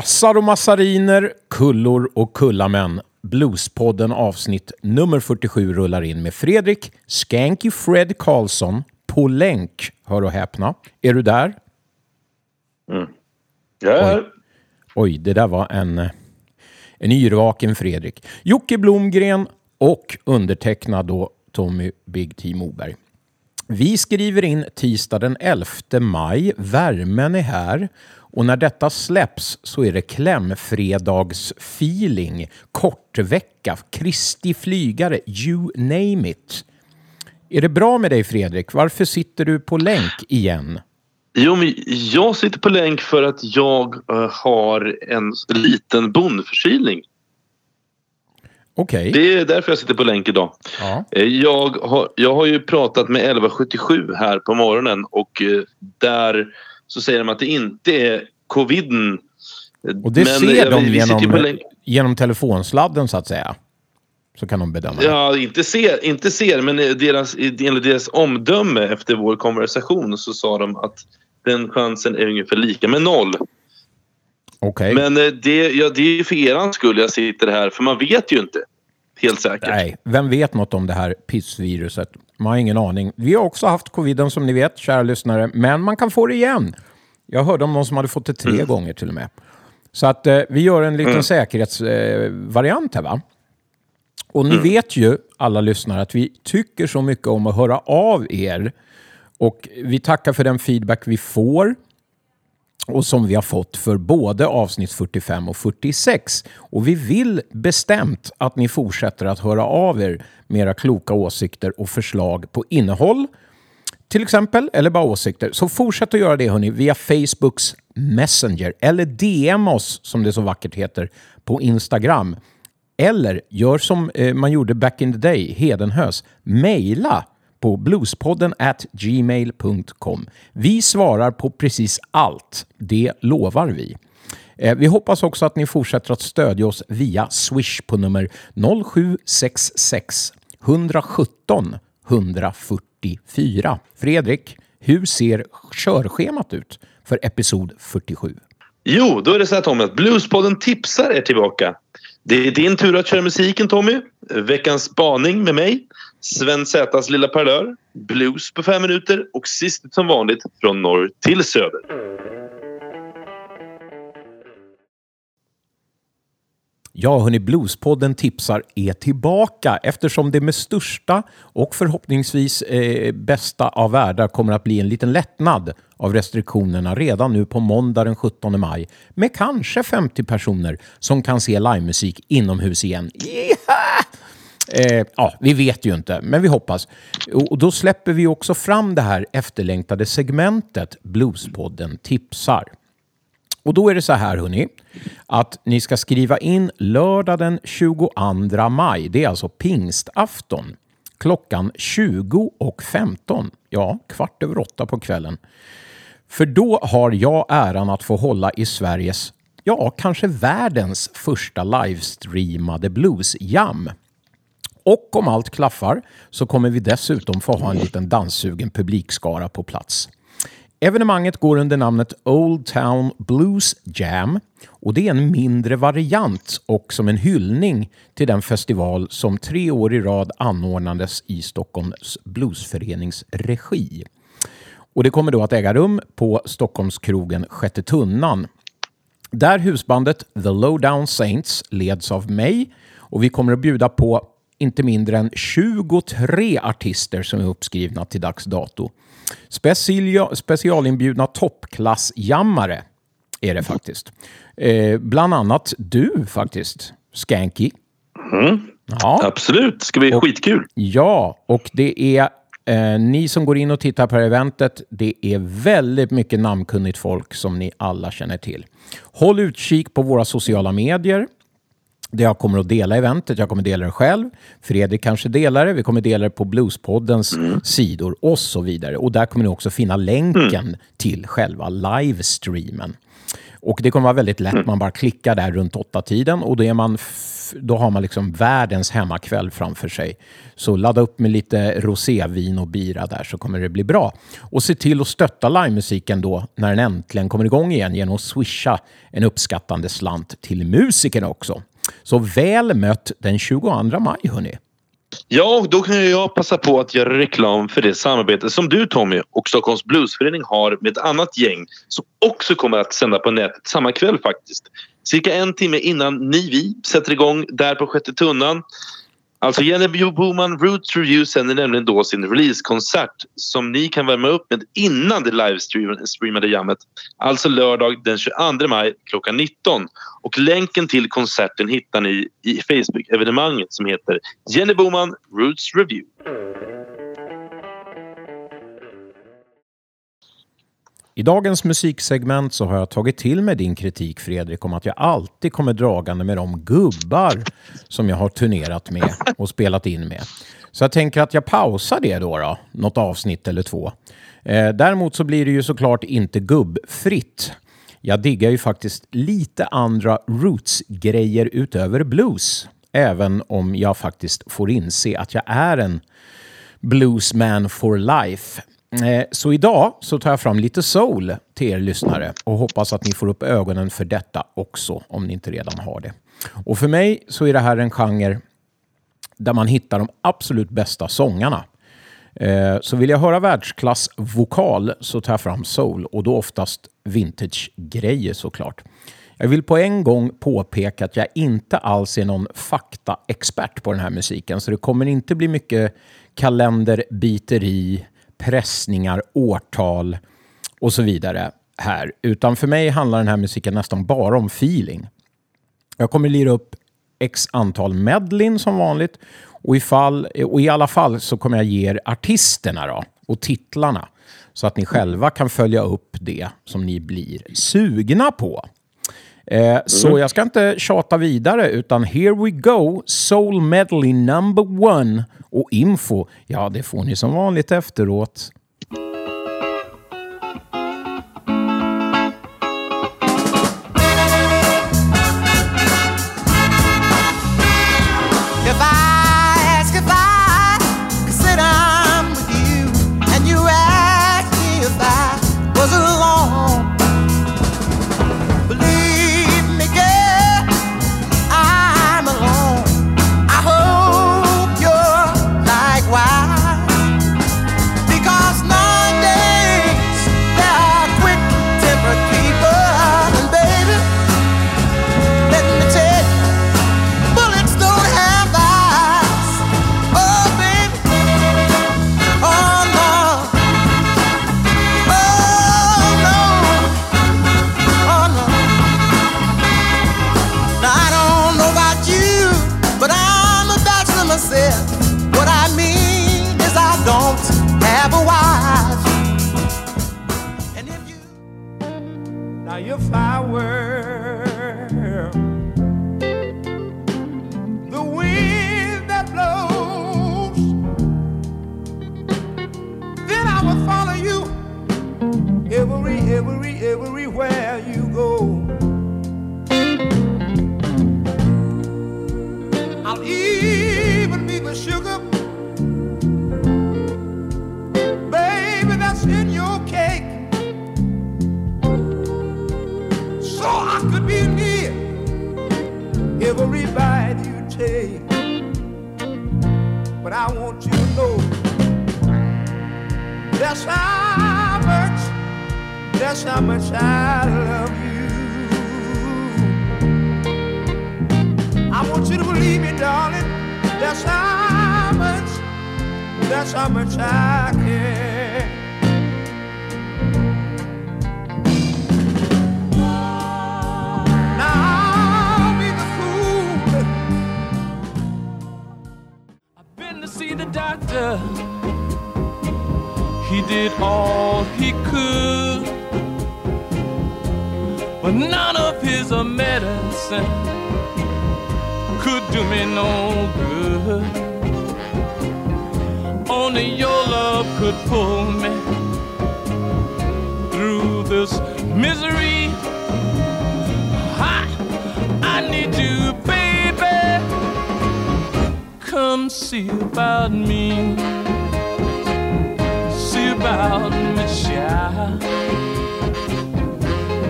Masar och massariner, kullor och kullamän. Bluespodden avsnitt nummer 47 rullar in med Fredrik Skanky Fred Karlsson på länk. Hör och häpna. Är du där? Mm. Ja. Oj, det där var en yrvaken Fredrik. Jocke Blomgren och undertecknad då Tommy Big Team Öberg. Vi skriver in tisdag den 11 maj. Värmen är här. Och när detta släpps så är det klämfredagsfeeling, kortvecka, Kristi flygare, you name it. Är det bra med dig, Fredrik? Varför sitter du på länk igen? Jo, men jag sitter på länk för att jag har en liten bondförkylning. Okej. Det är därför jag sitter på länk idag. Ja. Jag har ju pratat med 1177 här på morgonen och där... så säger de att det inte är coviden. Och det ser de genom telefonsladden så att säga. Så kan de bedöma. Ja, inte ser, men enligt deras omdöme efter vår konversation så sa de att den chansen är ungefär lika med 0. Okej. Men det är ju för erans skull jag sitter här, för man vet ju inte helt säkert. Nej, vem vet något om det här pissviruset? Man har ingen aning. Vi har också haft coviden som ni vet, kära lyssnare. Men man kan få det igen. Jag hörde om någon som hade fått det 3 gånger till och med. Så att vi gör en liten säkerhetsvariant här va? Och ni vet ju, alla lyssnare, att vi tycker så mycket om att höra av er. Och vi tackar för den feedback vi får. Och som vi har fått för både avsnitt 45 och 46. Och vi vill bestämt att ni fortsätter att höra av er med era kloka åsikter och förslag på innehåll. Till exempel, eller bara åsikter. Så fortsätt att göra det hörni via Facebooks Messenger. Eller DM oss, som det så vackert heter, på Instagram. Eller gör som man gjorde back in the day, Hedenhös. Maila på bluespodden@gmail.com. Vi svarar på precis allt. Det lovar vi. Vi hoppas också att ni fortsätter att stödja oss via Swish på nummer 0766 117 144. Fredrik, hur ser körschemat ut för episod 47? Jo, då är det så här Tommy, att Bluespodden tipsar är tillbaka. Det är din tur att köra musiken Tommy. Veckans spaning med mig. Sven Zsätas lilla parlör, blues på 5 minuter och sist som vanligt från norr till söder. Ja hörni, Bluespodden tipsar är tillbaka eftersom det med största och förhoppningsvis bästa av världar kommer att bli en liten lättnad av restriktionerna redan nu på måndag den 17 maj med kanske 50 personer som kan se livemusik inomhus igen. Yeah! Ja, vi vet ju inte, men vi hoppas. Och då släpper vi också fram det här efterlängtade segmentet Bluespodden tipsar. Och då är det så här hörni, att ni ska skriva in lördag den 22 maj. Det är alltså pingstafton. Klockan 20:15. Ja, 20:15 på kvällen. För då har jag äran att få hålla i Sveriges, ja kanske världens första livestreamade bluesjam. Och om allt klaffar så kommer vi dessutom få ha en liten danssugen publikskara på plats. Evenemanget går under namnet Old Town Blues Jam och det är en mindre variant och som en hyllning till den festival som 3 år i rad anordnades i Stockholms Bluesförenings regi. Och det kommer då att äga rum på Stockholmskrogen Sjätte tunnan. Där husbandet The Lowdown Saints leds av mig och vi kommer att bjuda på inte mindre än 23 artister som är uppskrivna till dags dato. Specialinbjudna toppklassjammare är det faktiskt. Bland annat du faktiskt, Skanky. Mm. Ja. Absolut, ska bli skitkul. Ja, och det är ni som går in och tittar på eventet. Det är väldigt mycket namnkunnigt folk som ni alla känner till. Håll utkik på våra sociala medier. Jag kommer att dela eventet, jag kommer dela det själv. Fredrik kanske delar det, vi kommer dela det på Bluespoddens sidor och så vidare. Och där kommer ni också finna länken till själva livestreamen. Och det kommer vara väldigt lätt, man bara klickar där runt 8-tiden och då är man då har man liksom världens hemmakväll framför sig. Så ladda upp med lite rosévin och bira där, så kommer det bli bra. Och se till att stötta livemusiken då när den äntligen kommer igång igen, genom att swisha en uppskattande slant till musiken också. Så väl mött den 22 maj, hörni. Ja, då kan jag passa på att göra reklam för det samarbete som du, Tommy, och Stockholms Bluesförening har med ett annat gäng som också kommer att sända på nätet samma kväll faktiskt. Cirka en timme innan vi sätter igång där på Sjätte tunnan. Alltså Jenny Booman Roots Review sänder nämligen då sin releasekonsert som ni kan värma upp med innan det livestreamade jammet. Alltså lördag den 22 maj klockan 19. Och länken till konserten hittar ni i Facebook-evenemanget som heter Jenny Booman Roots Review. I dagens musiksegment så har jag tagit till mig din kritik, Fredrik, om att jag alltid kommer dragande med de gubbar som jag har turnerat med och spelat in med. Så jag tänker att jag pausar det då, något avsnitt eller två. Däremot så blir det ju såklart inte gubbfritt. Jag diggar ju faktiskt lite andra roots-grejer utöver blues. Även om jag faktiskt får inse att jag är en bluesman for life. Så idag så tar jag fram lite soul till er lyssnare och hoppas att ni får upp ögonen för detta också om ni inte redan har det. Och för mig så är det här en genre där man hittar de absolut bästa sångarna. Så vill jag höra världsklass vokal så tar jag fram soul, och då oftast vintage-grejer såklart. Jag vill på en gång påpeka att jag inte alls är någon faktaexpert på den här musiken, så det kommer inte bli mycket kalenderbiteri, pressningar, årtal och så vidare här. Utan för mig handlar den här musiken nästan bara om feeling. Jag kommer lira upp x antal medlin som vanligt. Och i alla fall så kommer jag ge er artisterna då, och titlarna. Så att ni själva kan följa upp det som ni blir sugna på. Så jag ska inte tjata vidare, utan here we go, soul medley number 1, och info, ja det får ni som vanligt efteråt. Misery, I need you, baby. see about me. See about me, child.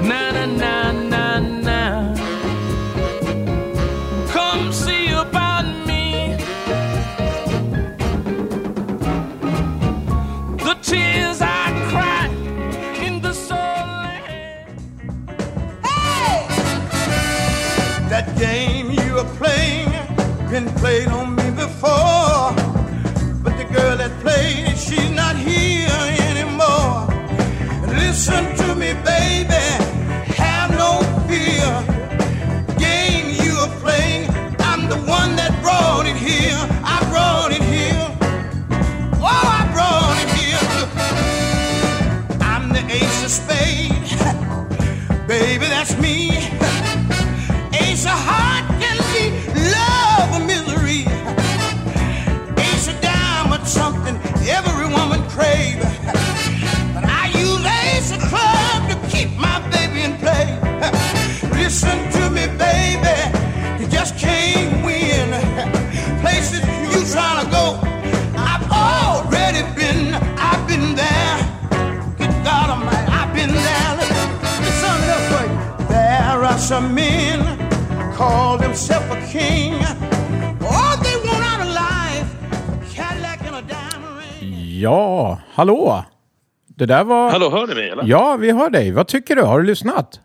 Na na na na na. Come see about me. The tears I cried in the sunlight. Hey! That game you are playing been played on me before, but the girl that played it, she's not here anymore. Listen to me, baby, have no fear. The game you are playing, I'm the one that brought it here. I brought it here. Oh, I brought it here. I'm the ace of spades, baby, that's me. Ace of heart can be love. Misery. Ace a dime or something every woman craves, but I use ace a club to keep my baby in play. Listen to me, baby, you just can't win. Places you trying to go, I've already been. I've been there. Good God Almighty, I've been there. Listen up, boy. There are some men call themselves a king. Ja, hallå! Det där var... Hallå, hör ni mig eller? Ja, vi hör dig. Vad tycker du? Har du lyssnat?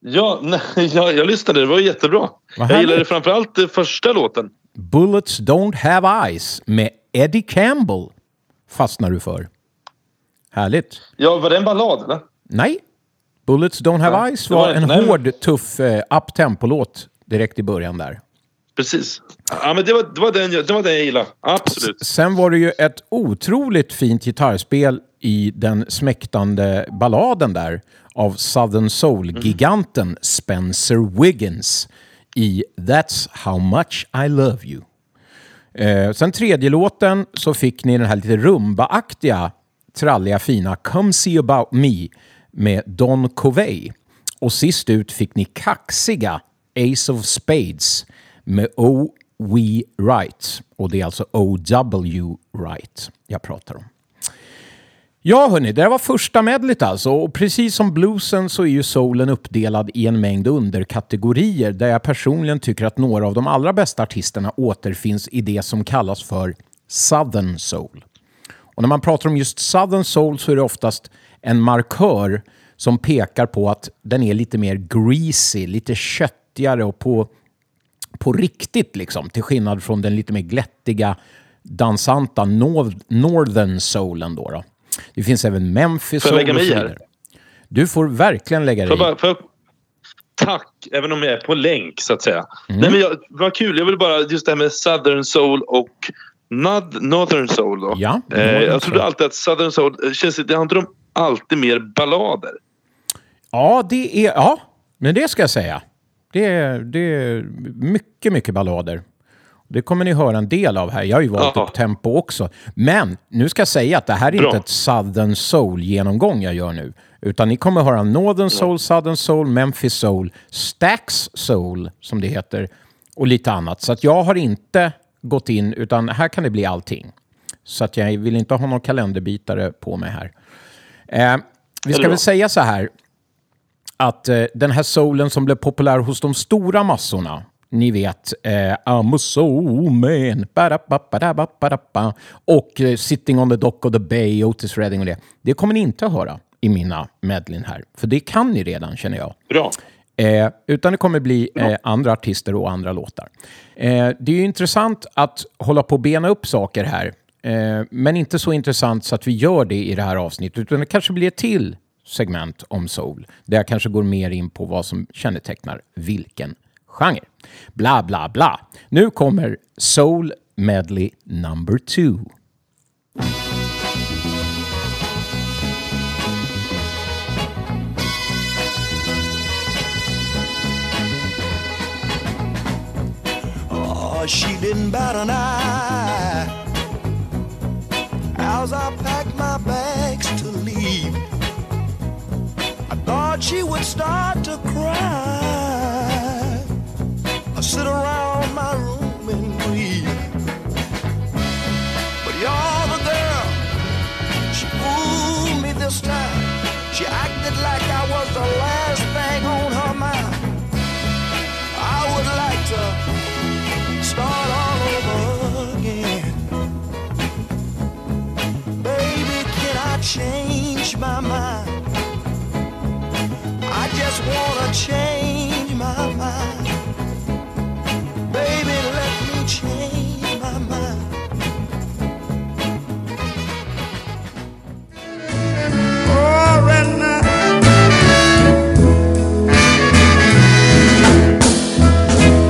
Ja, nej, jag lyssnade. Det var jättebra. Jag gillade framförallt den första låten. Bullets Don't Have Eyes med Eddie Campbell fastnar du för. Härligt. Ja, var det en ballad eller? Nej. Bullets Don't Have Eyes var en hård, tuff up-tempo-låt direkt i början där. Precis. Ja, men det var den jag gillade. Absolut. Sen var det ju ett otroligt fint gitarrspel i den smäktande balladen där av Southern Soul-giganten Spencer Wiggins i That's How Much I Love You. Sen tredje låten så fick ni den här lite rumbaaktiga, tralliga, fina Come See About Me med Don Covey. Och sist ut fick ni kaxiga Ace of Spades med O.V. Wright. Och det är alltså O.W. Wright jag pratar om. Ja hörni, det var första medlet alltså. Och precis som bluesen så är ju soulen uppdelad i en mängd underkategorier, där jag personligen tycker att några av de allra bästa artisterna återfinns i det som kallas för Southern Soul. Och när man pratar om just Southern Soul så är det oftast en markör som pekar på att den är lite mer greasy, lite köttigare och på riktigt liksom, till skillnad från den lite mer glättiga dansanta Northern Soulen då. Det finns även Memphis Soul. Får jag lägga mig här? Du får verkligen lägga dig. Tack, även om jag är på länk så att säga. Nej, men vad kul, jag vill bara just det här med Southern Soul och Northern Soul då. Ja, jag tror alltid att Southern Soul känns, det handlar om alltid mer ballader. Ja, det är men det ska jag säga. Det är mycket, mycket ballader. Det kommer ni höra en del av här. Jag har ju valt upp tempo också. Men nu ska jag säga att det här är inte ett Southern Soul-genomgång jag gör nu. Utan ni kommer höra Northern Soul, Southern Soul, Memphis Soul, Stax Soul som det heter och lite annat. Så att jag har inte gått in, utan här kan det bli allting. Så att jag vill inte ha någon kalenderbitare på mig här. Vi ska väl säga så här, att den här soulen som blev populär hos de stora massorna, ni vet, I'm a soul man, och Sitting on the Dock of the Bay, Otis Redding och det kommer ni inte att höra i mina medlin här, för det kan ni redan, känner jag. Bra. Utan det kommer bli andra artister och andra låtar. Det är ju intressant att hålla på och bena upp saker här, men inte så intressant så att vi gör det i det här avsnittet, utan det kanske blir till segment om soul, där jag kanske går mer in på vad som kännetecknar vilken genre. Bla bla bla. Nu kommer Soul Medley number 2. Oh, she didn't bat an eye as I packed my bags to leave. Thought she would start to cry. I sit around my room and grieve. change my mind. I just wanna change my mind. Baby, let me change my mind. Oh, right now.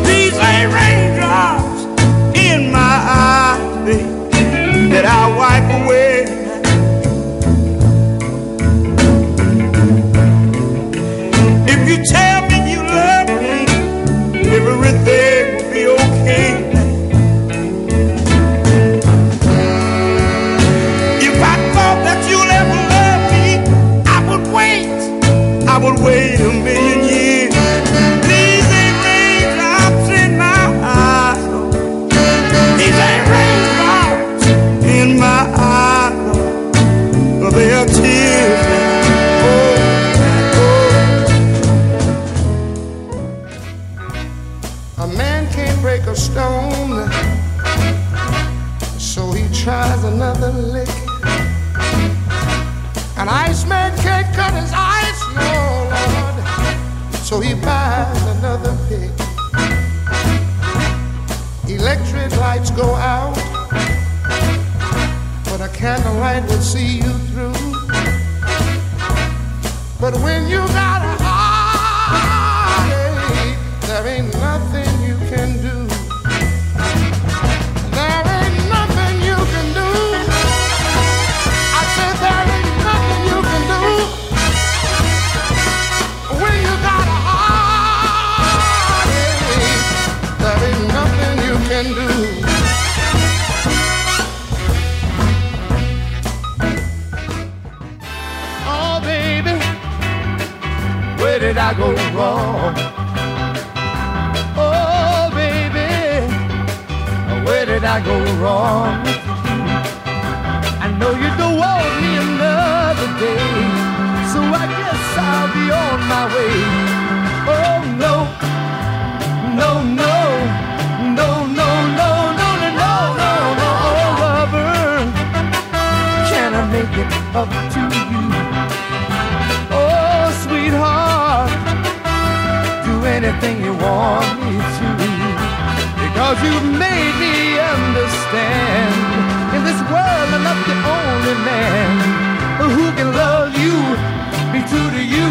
These ain't raindrops in my eyes, baby, that I wipe away. Wait a million years. These ain't raindrops in my eyes. These ain't raindrops in my eyes. But they are tears. Oh, oh. A man can't break a stone, so he tries another lick. An Iceman can't cut his ice, no, Lord, so he buys another pig. Electric lights go out, but a candlelight will see you through. But when you got a heartache, there ain't nothing you can do. Where did I go wrong? Oh, baby, where did I go wrong? I know you don't want me another day, so I guess I'll be on my way. Oh, no, no, no, no, no, no, no, no, no, no, no. Oh, lover, can I make it up to you? Oh, sweetheart, anything you want me to, because you've made me understand, in this world I'm not the only man who can love you, be true to you.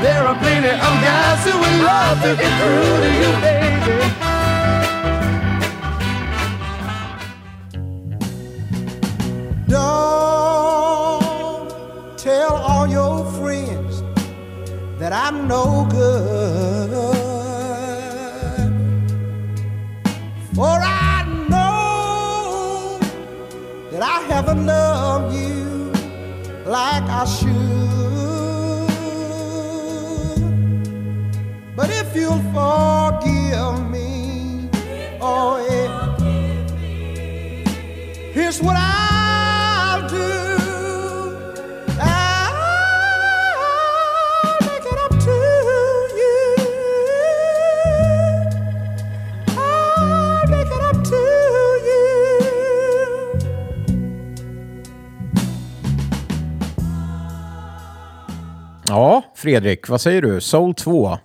There are plenty of guys who would love to get through to you, baby. Don't tell all your friends that I'm no good, for I know that I haven't loved you like I should. But if you'll forgive me, oh yeah, here's what I'll do. I'll make it up to you. Ja, Fredrik, vad säger du? Soul 2.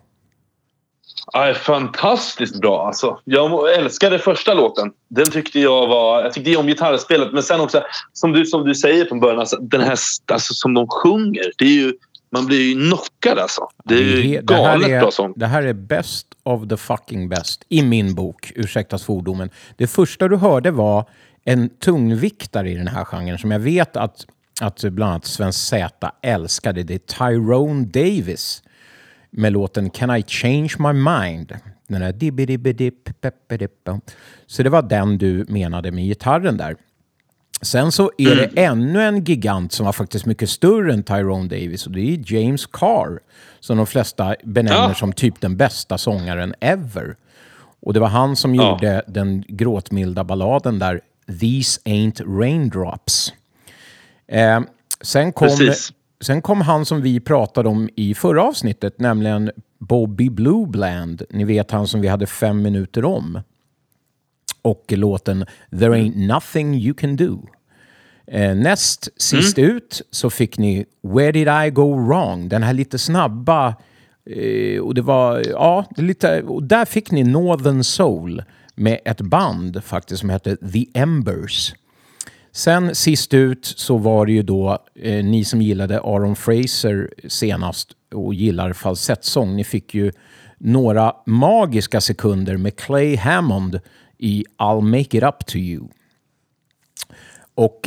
Aj, fantastiskt bra alltså. Jag älskade första låten. Den tyckte jag var, jag tyckte om gitarrspelet, men sen också som du säger från början, alltså, den här alltså, som de sjunger, det är ju, man blir ju knockad alltså. Det är ju galet bra sång. Det här är best of the fucking best i min bok, ursäkta svordomen. Det första du hörde var en tungviktare i den här genren som jag vet att bland annat Sven Zäta älskade. Det Tyrone Davis med låten Can I Change My Mind? Den där dibbidi-bidi-pep-pep-pep. Så det var den du menade med gitarren där. Sen så är det ännu en gigant som var faktiskt mycket större än Tyrone Davis, och det är James Carr, som de flesta benämner som typ den bästa sångaren ever. Och det var han som gjorde den gråtmilda balladen där, These Ain't Raindrops. Sen kom han som vi pratade om i förra avsnittet, nämligen Bobby Blue Bland. Ni vet han som vi hade 5 minuter om. Och låten There Ain't Nothing You Can Do. Näst sist ut så fick ni Where Did I Go Wrong? Den här lite snabba och det var lite, och där fick ni Northern Soul med ett band faktiskt som hette The Embers. Sen sist ut så var det ju då ni som gillade Aaron Fraser senast och gillar falsettsång. Ni fick ju några magiska sekunder med Clay Hammond i I'll Make It Up To You. Och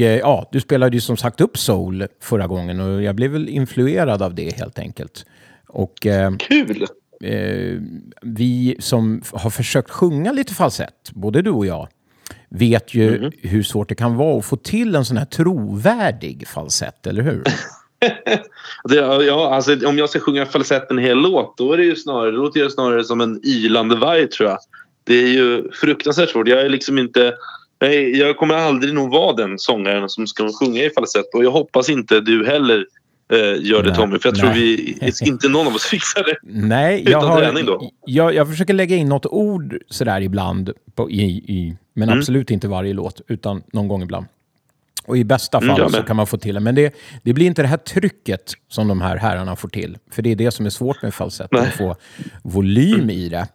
du spelade ju som sagt upp soul förra gången och jag blev väl influerad av det helt enkelt. Och, kul! Vi som har försökt sjunga lite falsett, både du och jag, vet ju hur svårt det kan vara att få till en sån här trovärdig falsett, eller hur? Alltså, om jag ska sjunga falsett en hel låt, då är det ju snarare, då låter jag snarare som en ylande varg, tror jag. Det är ju fruktansvärt svårt. Jag är liksom inte... Nej, jag kommer aldrig nog vara den sångaren som ska sjunga i falsett. Och jag hoppas inte du heller gör det, Tommy. För jag tror vi inte någon av oss fixar det. Nej, jag försöker lägga in något ord sådär ibland. Men absolut inte varje låt, utan någon gång ibland. Och i bästa fall så kan man få till det. Men det blir inte det här trycket som de här herrarna får till. För det är det som är svårt med falsett. Att få volym i det.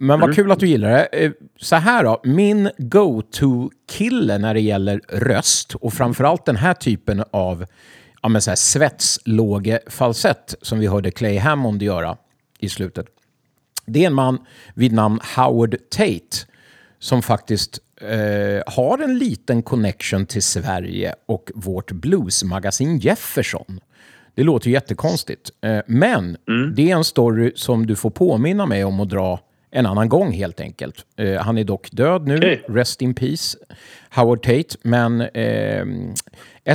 Men vad kul att du gillar det. Så här då, min go-to-kille när det gäller röst och framförallt den här typen av så här svetslåge-falsett som vi hörde Clay Hammond göra i slutet. Det är en man vid namn Howard Tate som faktiskt har en liten connection till Sverige och vårt bluesmagasin Jefferson. Det låter ju jättekonstigt. Men det är en story som du får påminna mig om att dra en annan gång helt enkelt. Han är dock död nu. Okay. Rest in peace. Howard Tate. Men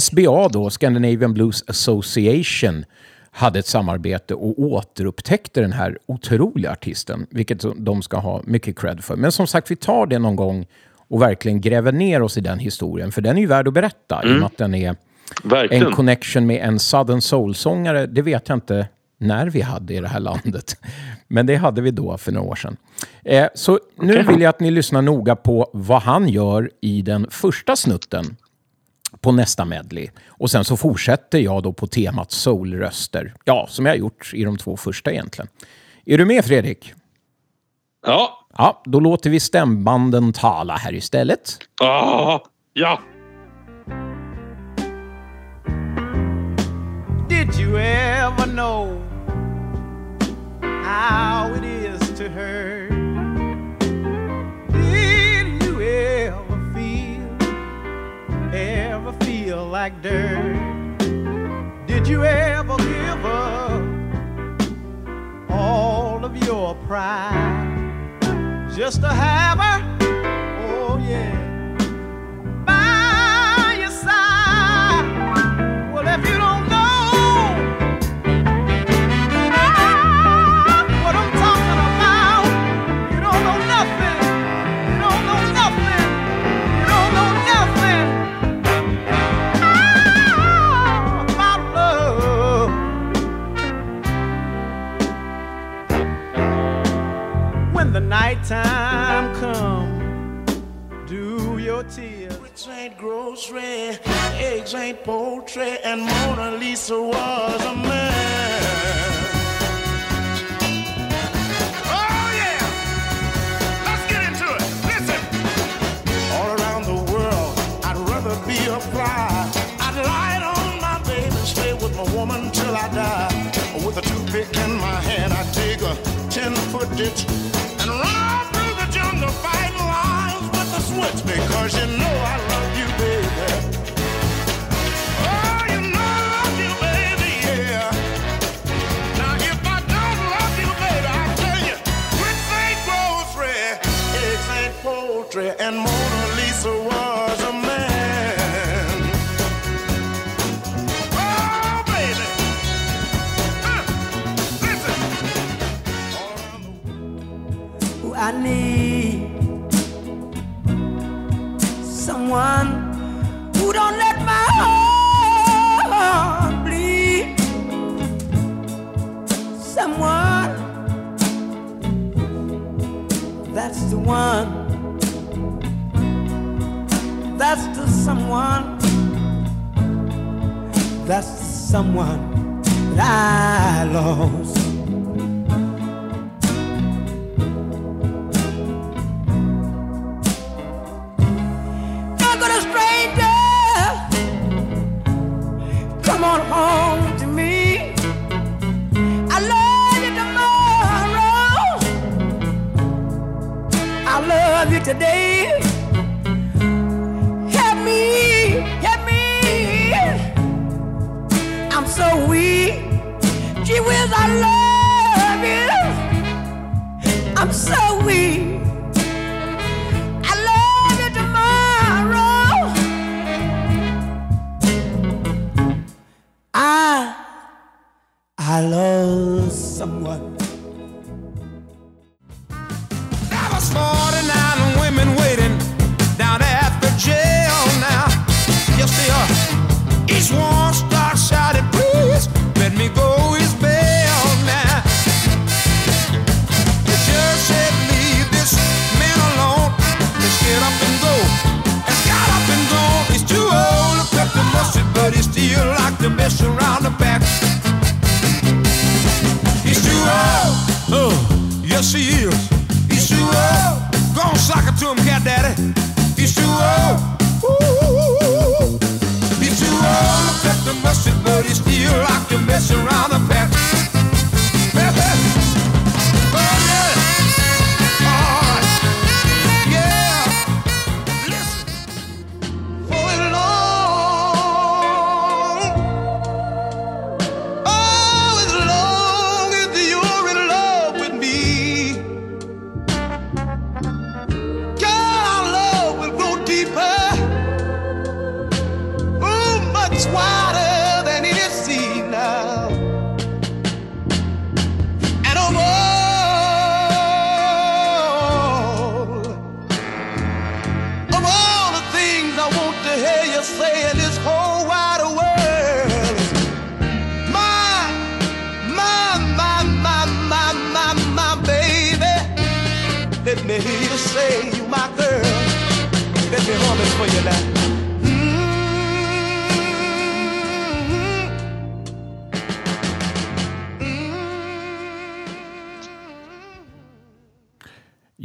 SBA då, Scandinavian Blues Association, hade ett samarbete och återupptäckte den här otroliga artisten. Vilket de ska ha mycket cred för. Men som sagt, vi tar det någon gång och verkligen gräver ner oss i den historien. För den är ju värd att berätta. I och med att den är verkligen en connection med en Southern Soul-sångare. Det vet jag inte när vi hade i det här landet. Men det hade vi då för några år sedan. Så nu vill jag att ni lyssnar noga på vad han gör i den första snutten på nästa medley. Och sen så fortsätter jag då på temat soulröster. Ja, som jag gjort i de två första egentligen. Är du med, Fredrik? Ja. Ja, då låter vi stämbanden tala här istället. Ja. Did you ever know how it is to hurt? Did you ever feel like dirt? Did you ever give up all of your pride just to have her? Oh yeah, by your side. Well, if you don't know the nighttime come, do your tears. Bricks ain't grocery, eggs ain't poultry, and Mona Lisa was a man. Oh yeah, let's get into it. Listen, all around the world, I'd rather be a fly. I'd lie on my baby and stay with my woman till I die. With a toothpick in my hand, I'd dig a 10-foot ditch. Run through the jungle, fighting lions with a switch, because you know I love you, baby. I need someone who don't let my heart bleed, someone that's the one that's the someone, that's the someone that I lost. There goes a stranger, come on home to me. I love you tomorrow, I love you today. So weak, gee whiz, I love you. I'm so weak. I love you tomorrow. I love someone. There was 49 women waiting down at the jail now. You see her, each one starts shouting. Let me go is bail now. The judge said leave this man alone. Let's get up and go. Let's got up and go. He's too old to cut the mustard, but he still like the mess around the back. He's too old. Oh, yes he is. He's too old. Go on, sock it to him, cat daddy. He's too old. Ooh. He's too old to cut the mustard, but he's still like to mess around the back.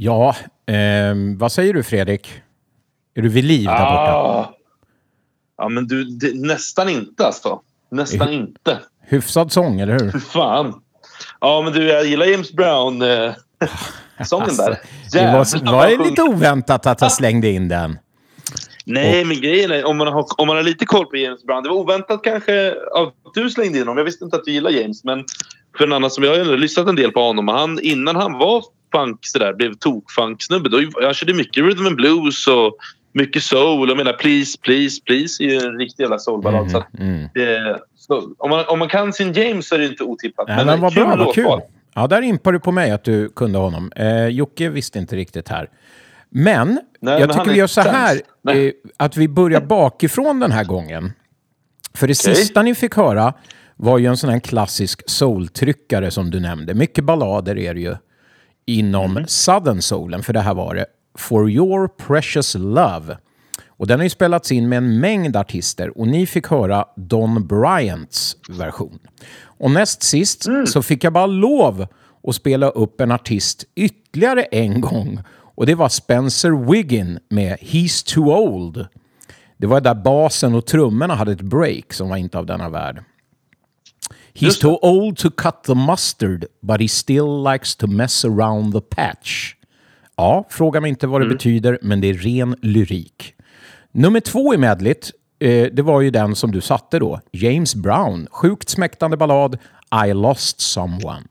Ja, vad säger du Fredrik? Är du vid liv där borta? Ja, men du, nästan inte alltså. Nästan inte. Hyfsad sång, eller hur? Fan. Ja, men du, jag gillar James Brown sången alltså, där. Det var lite oväntat att jag slängde in den. Nej, men grejen är, om man har lite koll på James Brown, det var oväntat kanske att du slängde in honom. Jag visste inte att du gillar James, men för en annan som jag har lyssnat en del på honom, han, innan han var funk sådär, blev tokfunksnubbe, då jag körde mycket rhythm and blues och mycket soul. Jag menar, Please, Please, Please är ju en riktig jävla soulballad. Så om man kan sin James så är det inte otippat. Men det var kul, bra, det var kul. Ja, där impar du på mig att du kunde honom. Jocke visste inte riktigt här. Men nej, jag tycker vi gör så här, att vi börjar bakifrån den här gången. För det sista ni fick höra var ju en sån här klassisk soultryckare som du nämnde. Mycket ballader är det ju inom Southern Soulen, för det här var det. For Your Precious Love. Och den har ju spelats in med en mängd artister. Och ni fick höra Don Bryants version. Och näst sist så fick jag bara lov att spela upp en artist ytterligare en gång. Och det var Spencer Wiggins med He's Too Old. Det var där basen och trummorna hade ett break som var inte av denna värld. He's too old to cut the mustard, but he still likes to mess around the patch. Ja, fråga mig inte vad det betyder, men det är ren lyrik. Nummer 2 i medlet, det var ju den som du satte då. James Brown, sjukt smäktande ballad, I Lost Someone.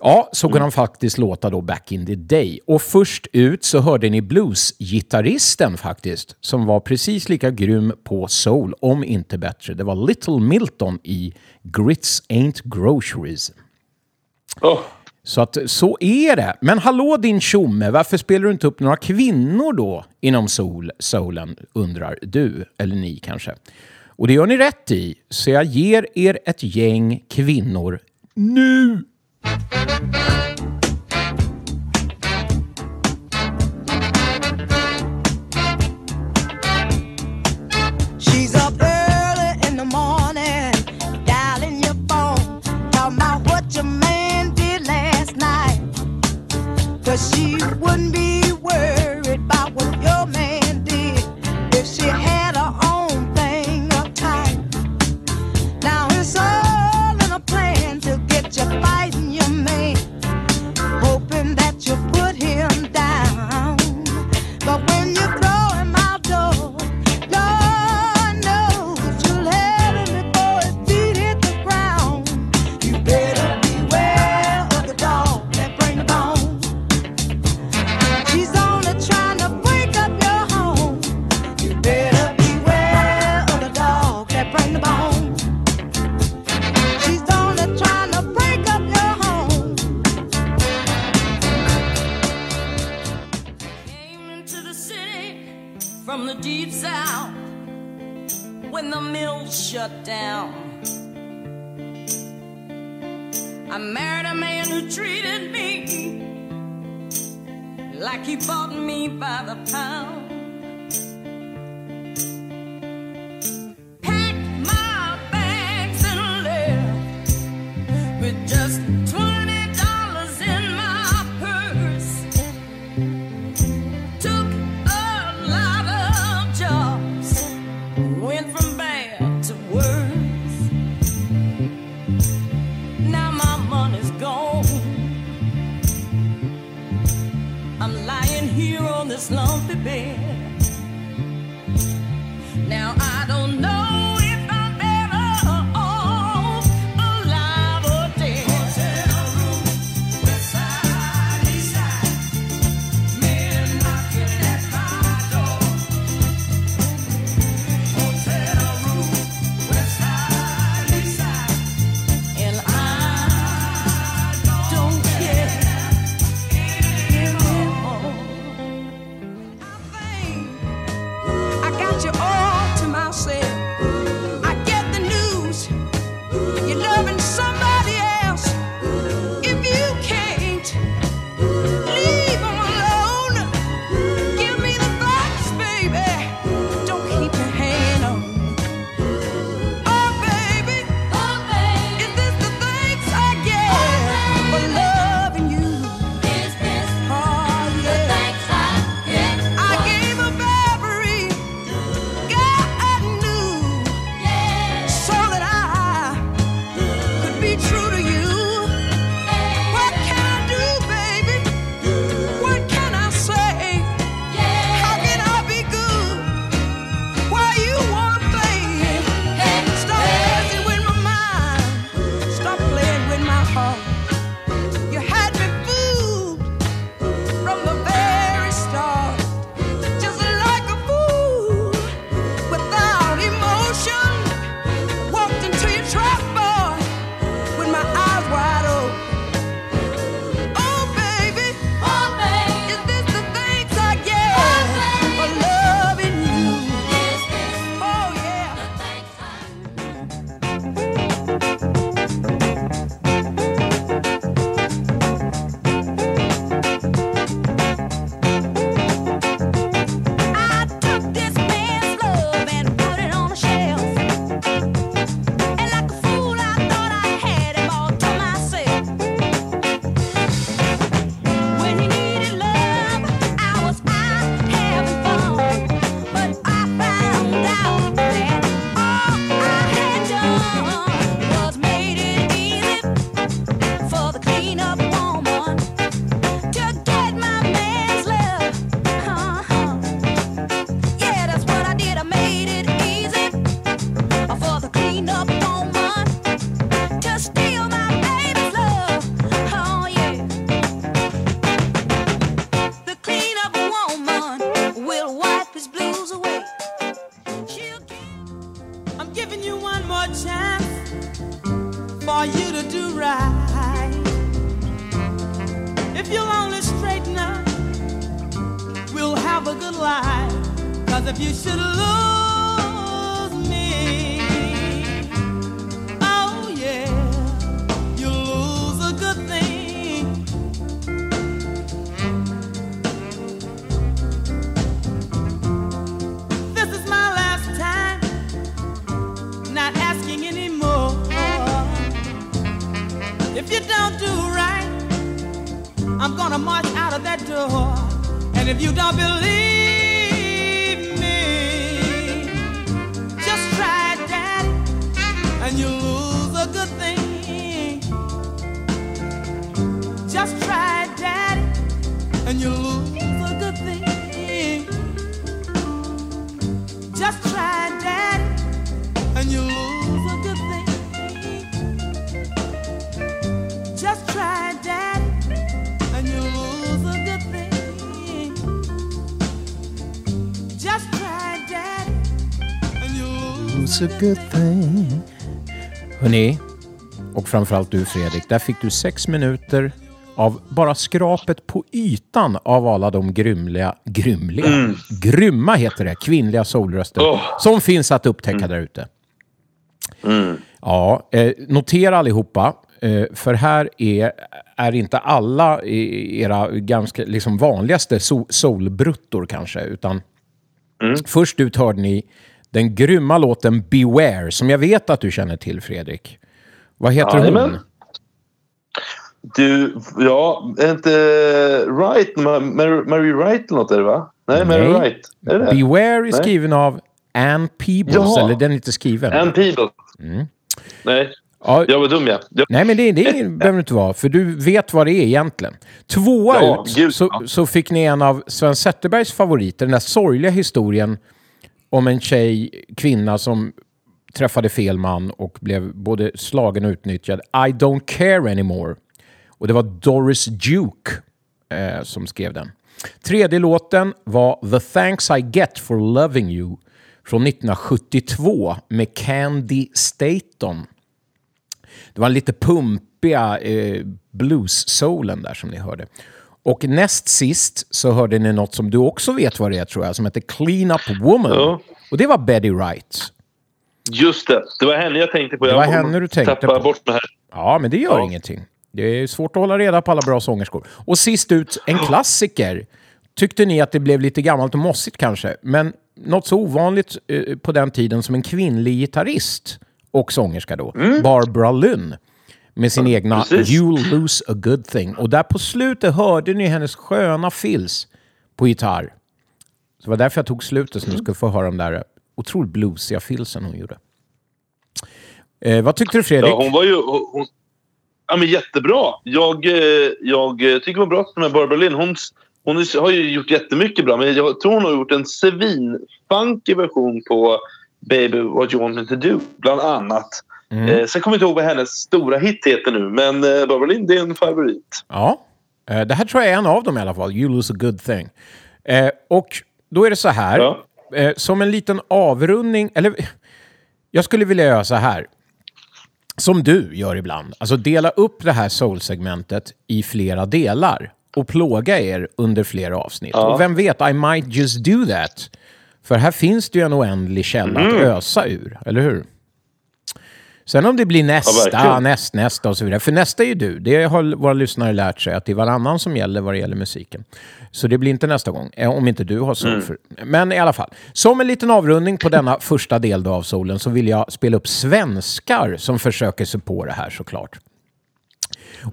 Ja, så kan han faktiskt låta då back in the day. Och först ut så hörde ni bluesgitarristen faktiskt, som var precis lika grym på soul, om inte bättre. Det var Little Milton i Grits Ain't Groceries. Oh. Så är det. Men hallå din tjomme, varför spelar du inte upp några kvinnor då inom soulen, undrar du, eller ni kanske. Och det gör ni rätt i, så jag ger er ett gäng kvinnor nu! wouldn't be worried about what your man did if she had her own thing up tight. Now it's all in a plan to get you fighting your man, hoping that you put him down. But when you throw him out door, Lord knows you'll let him before his feet hit the ground. You better beware of the dog that bring the bone. She's only trying to break up your home. You better beware of the dog that bring the bone. She's only trying to break up your home. Came into the city from the deep south when the mills shut down. I married a man who treated me like he bought me by the pound. Packed my bags and left with just $20 in my purse. Took a lot of jobs, went from bad to worse. Now my money's gone. I'm lying here on this lumpy bed. Now I don't know if I'm better off alive or dead. And I don't care anymore. I think I got you all to myself. I get the news you're loving somebody else. If you can't leave 'em alone, give me the facts, baby. Don't keep your hand on. Oh baby, is this the thanks I get for loving you? Oh yeah. I gave up every guy I knew so that I could be true to you. What can I do, baby? What can I say? How can I be good while you want things? Stop messing with my mind. Stop playing with my heart. You had me fooled from the very start, just like a fool without emotion. Walked into your trap, boy, with my eyes wide open. Oh baby, is this the thanks I get for loving you? Oh yeah. I took this man's love and put it on a shelf. And like a fool, I thought I had him all to myself. When he needed love, I was out having fun. But I found out that all I had done was made it easy for the cleanup woman to get my man's love. Yeah, that's what I did. I made it easy for the cleanup woman to steal my baby's love. Oh yeah. The cleanup woman will wipe his blues away. She'll I'm giving you one more chance for you to do right. If you'll only straighten up, we'll have a good life. Cause if you should lose me, oh yeah, you lose a good thing. This is my last time, not asking anymore. If you don't do right, I'm gonna march out of that door. And if you don't believe me, just try that, and you'll lose a good thing. Just try that, and you'll lose a good thing. Just try that, and you'll lose a good thing. Just try that, and you'll lose a good thing. It's a good thing. Hörrni, och framförallt du Fredrik, där fick du 6 minuter av bara skrapet på ytan av alla de grymma heter det, kvinnliga solröster som finns att upptäcka där ute. Ja, notera allihopa, för här är inte alla era ganska liksom vanligaste solbruttor kanske, utan först ut hörde ni den grymma låten Beware, som jag vet att du känner till, Fredrik. Vad heter hon? Du, inte Wright, Mary Wright eller något är det, va? Nej, Mary Wright. Är det? Beware är skriven av Ann Peebles, eller den är inte skriven. Ann Peebles. Nej, jag var dum, ja. Nej, men det behöver du inte vara, för du vet vad det är egentligen. Tvåa så fick ni en av Sven Zetterbergs favoriter, den där sorgliga historien om en kvinna som träffade fel man och blev både slagen och utnyttjad. I don't care anymore. Och det var Doris Duke som skrev den. Tredje låten var The Thanks I Get for Loving You från 1972 med Candy Staton. Det var lite pumpiga blues-soulen där som ni hörde. Och näst sist så hörde ni något som du också vet vad det är, tror jag, som heter Clean Up Woman. Ja. Och det var Betty Wright. Just det, det var henne jag tänkte på. Det var henne du tänkte på. Bort det här. Ja, men det gör ingenting. Det är svårt att hålla reda på alla bra sångerskor. Och sist ut, en klassiker. Tyckte ni att det blev lite gammalt och mossigt kanske? Men något så ovanligt på den tiden som en kvinnlig gitarrist och sångerska då. Barbara Lynn. Med sin egna You'll Lose a Good Thing. Och där på slutet hörde ni hennes sköna fills på gitarr. Så det var därför jag tog slutet, så ni skulle få höra de där otroligt bluesiga fillsen hon gjorde. Vad tyckte du, Fredrik? Ja, hon var ju... Ja, men jättebra. Jag tycker det var bra med Barbara Lynn. Hon har ju gjort jättemycket bra. Men jag tror hon har gjort en svin-funky version på Baby What You Want Me To Do, bland annat. Sen kommer jag inte ihåg vad hennes stora hit heter nu, men Barbara Lynn, det är en favorit. Ja, det här tror jag är en av dem i alla fall. You Lose a Good Thing. Och då är det så här, som en liten avrundning, eller jag skulle vilja göra så här, som du gör ibland. Alltså dela upp det här soul-segmentet i flera delar och plåga er under flera avsnitt. Och vem vet, I might just do that. För här finns det ju en oändlig källa att ösa ur, eller hur? Sen om det blir nästa och så vidare. För nästa är ju du. Det har våra lyssnare lärt sig, att det är varannan som gäller vad det gäller musiken. Så det blir inte nästa gång. Om inte du har sol för. Men i alla fall. Som en liten avrundning på denna första del av solen så vill jag spela upp svenskar som försöker sig på det här, såklart.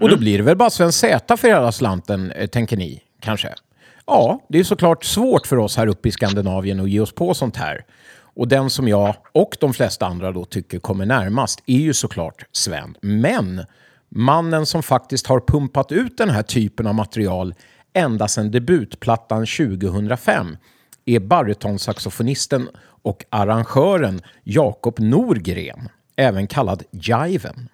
Och då blir det väl bara Sven Zäta för hela slanten, tänker ni, kanske. Ja, det är såklart svårt för oss här uppe i Skandinavien att ge oss på sånt här. Och den som jag och de flesta andra då tycker kommer närmast är ju såklart Sven. Men mannen som faktiskt har pumpat ut den här typen av material ända sedan debutplattan 2005 är barytonsaxofonisten och arrangören Jakob Norgren, även kallad Jiven.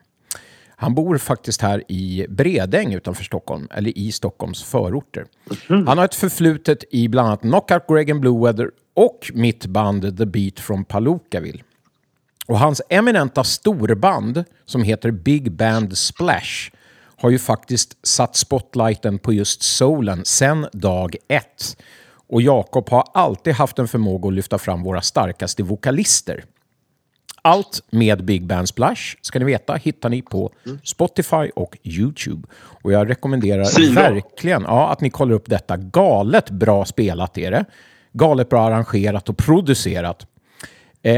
Han bor faktiskt här i Bredäng utanför Stockholm, eller i Stockholms förorter. Han har ett förflutet i bland annat Knockout Greg and Blueweather och mitt band The Beat från Palookaville. Och hans eminenta storband som heter Big Band Splash har ju faktiskt satt spotlighten på just soulen sedan dag 1. Och Jakob har alltid haft en förmåga att lyfta fram våra starkaste vokalister. Allt med Big Band Splash, ska ni veta, hittar ni på Spotify och YouTube. Och jag rekommenderar verkligen att ni kollar upp detta. Galet bra spelat är det. Galet bra arrangerat och producerat.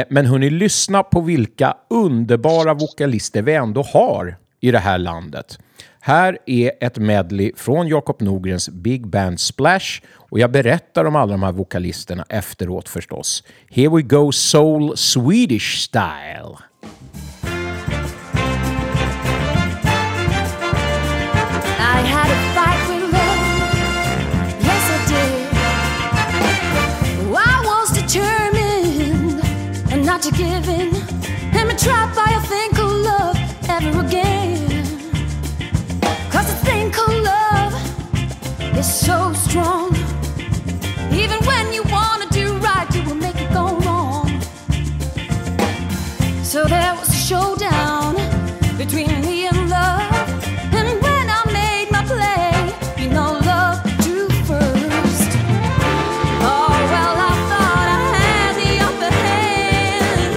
Men hörni, lyssna på vilka underbara vokalister vi ändå har i det här landet. Här är ett medley från Jakob Norgrens Big Band Splash, och jag berättar om alla de här vokalisterna efteråt förstås. Here we go soul Swedish style. I had a fight with love, yes I did. I was determined and not to give in, and be trapped by a thing called love ever again. Cause the thing called love is so strong. Even when you wanna do right, you will make it go wrong. So there was a showdown between me and love, and when I made my play, you know love drew first. Oh well, I thought I had the upper hand.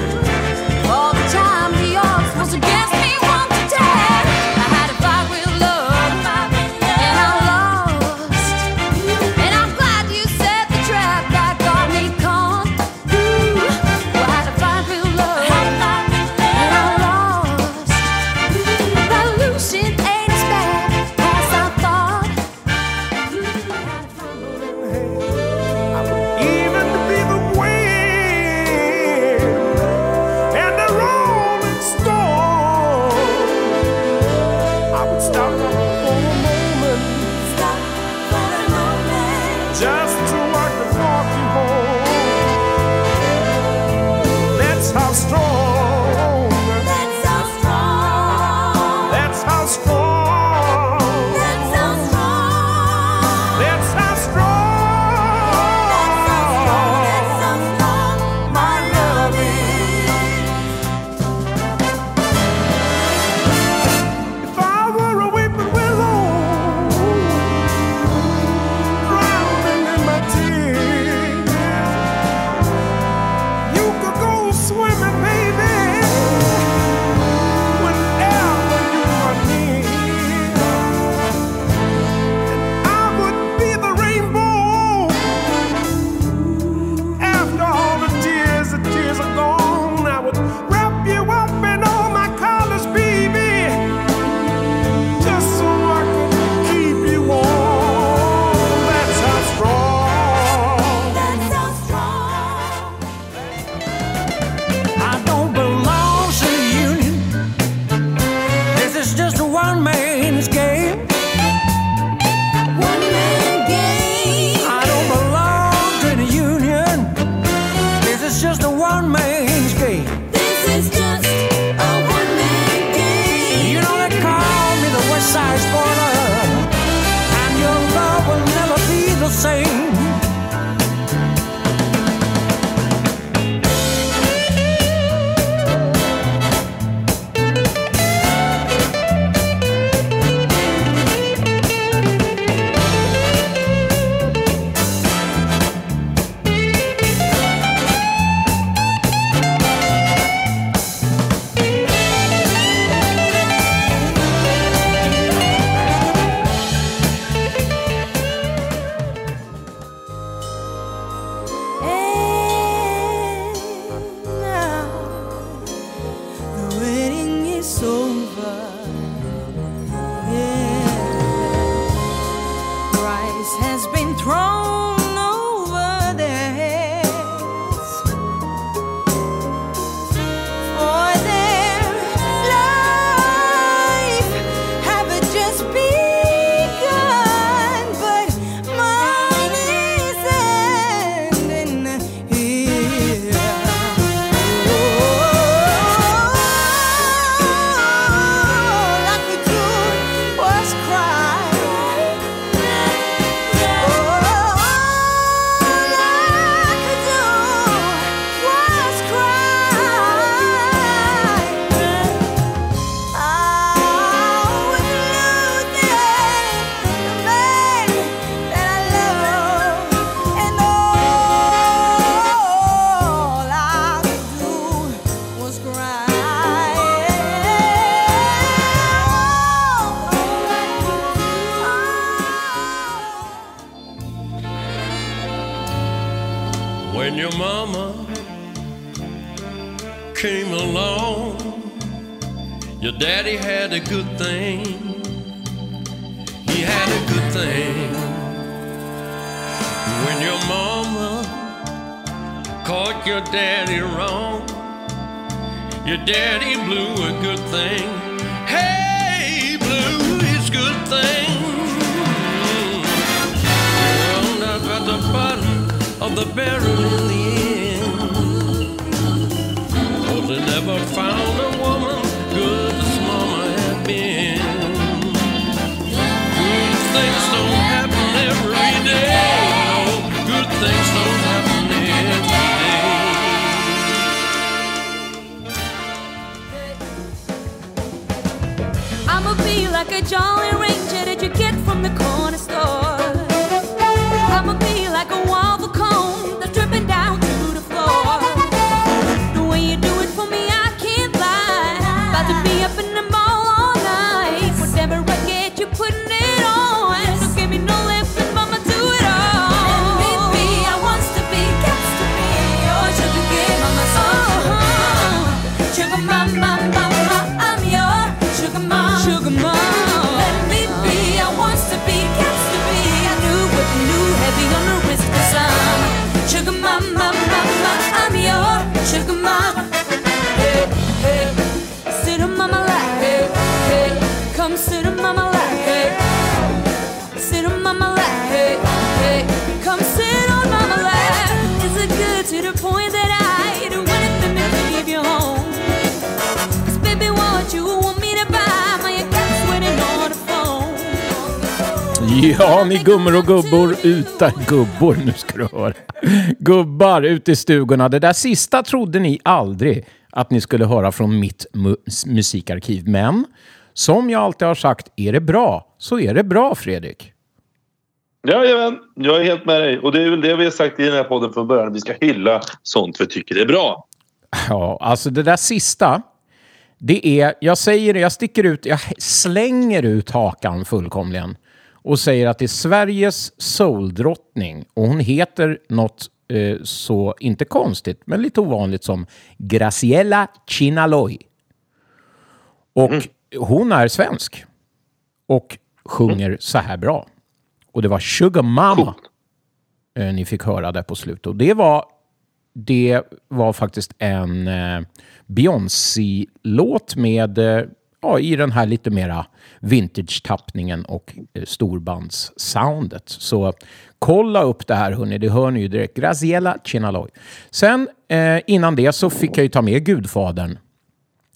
All the time the odds was against me one to ten. I had a fight with love, and I lost. And I'm glad you said the trap that got me caught. Ooh, I had a fight with love, and I lost. But losing ain't as bad as I thought. Ooh, I had a fight with love. Even to be the wind and the rolling storm, I would stop for a moment, stop for a moment, just to walk the walk you home. That's how strong, That's how strong, that's how strong, That's how strong, that's how strong, that's how strong my love is. If I were a weeping willow, drowning in my tears, you could go swimming, baby, whenever you are near. And I would be the rainbow. After all the tears are gone, I would wrap you up in all my colors, baby, just so I can keep you warm. That's how strong. That's how strong. I don't belong to the union. This is just a one man's game. One man game. I don't belong to the union. This is just a one man's game. This is just a one man game. You know they call me the West Side Spoiler, and your love will never be the same. And now the wedding is over. Yeah, rice has been thrown over their heads, for their life have just begun, but mine is ending here. Oh, like we do was cry. Oh, like we do was cry. I would lose the man that I love, and all I could do was cry. When your mama came along, your daddy had a good thing had a good thing. When your mama caught your daddy wrong, your daddy blew a good thing. Hey, blew his good thing. Wound up at the bottom of the barrel in the end, 'cause they never found a woman good as mama had been. Good things don't happen every day. No, good things don't happen every day. I'ma be like a Jolly Ranger that you get from the corner store. I'ma be like a waffle cone that's dripping down to the floor. The way you do it for me, I can't lie. About to be up in the mall all night. Whatever I get, you're putting it on. Don't give me no laughing, mama, do it all. And baby, I wants to be, gets to be your sugar kid, mama, so oh. Sugar mama, mama, I'm your sugar mom, sugar mom. And baby, I wants to be, gets to be. I knew what knew. Sugar mama, mama, I'm your sugar mama. Hey, hey, sit on mama lap. Hey, hey, come sit on mama lap. Hey, sit on mama lap. Hey, hey, come sit on mama lap. Is it good to the point that I do anything to leave you home? 'Cause baby, what you want me to buy? My account's waiting on the phone. Ja, ni gummor och gubbor utan gubbor, nu ska du höra. Gubbar ute i stugorna. Det där sista trodde ni aldrig att ni skulle höra från mitt musikarkiv. Men som jag alltid har sagt, är det bra så är det bra, Fredrik. Jajamän, jag är helt med dig. Och det är väl det vi har sagt i den här podden från början. Vi ska hylla sånt vi tycker det är bra. Ja, alltså det där sista. Det är, jag säger det, jag sticker ut, jag slänger ut hakan fullkomligen. Och säger att det är Sveriges souldrottning. Och hon heter något så, inte konstigt, men lite ovanligt som Graciela Chinalloy. Och hon är svensk. Och sjunger så här bra. Och det var Sugar Mama ni fick höra där på slutet. Och det var faktiskt en Beyoncé-låt med... Ja, i den här lite mera vintage-tappningen och storbandssoundet. Så kolla upp det här, hörni. Det hör ni ju direkt. Graciela Chinalloy. Sen, innan det så fick jag ju ta med gudfadern.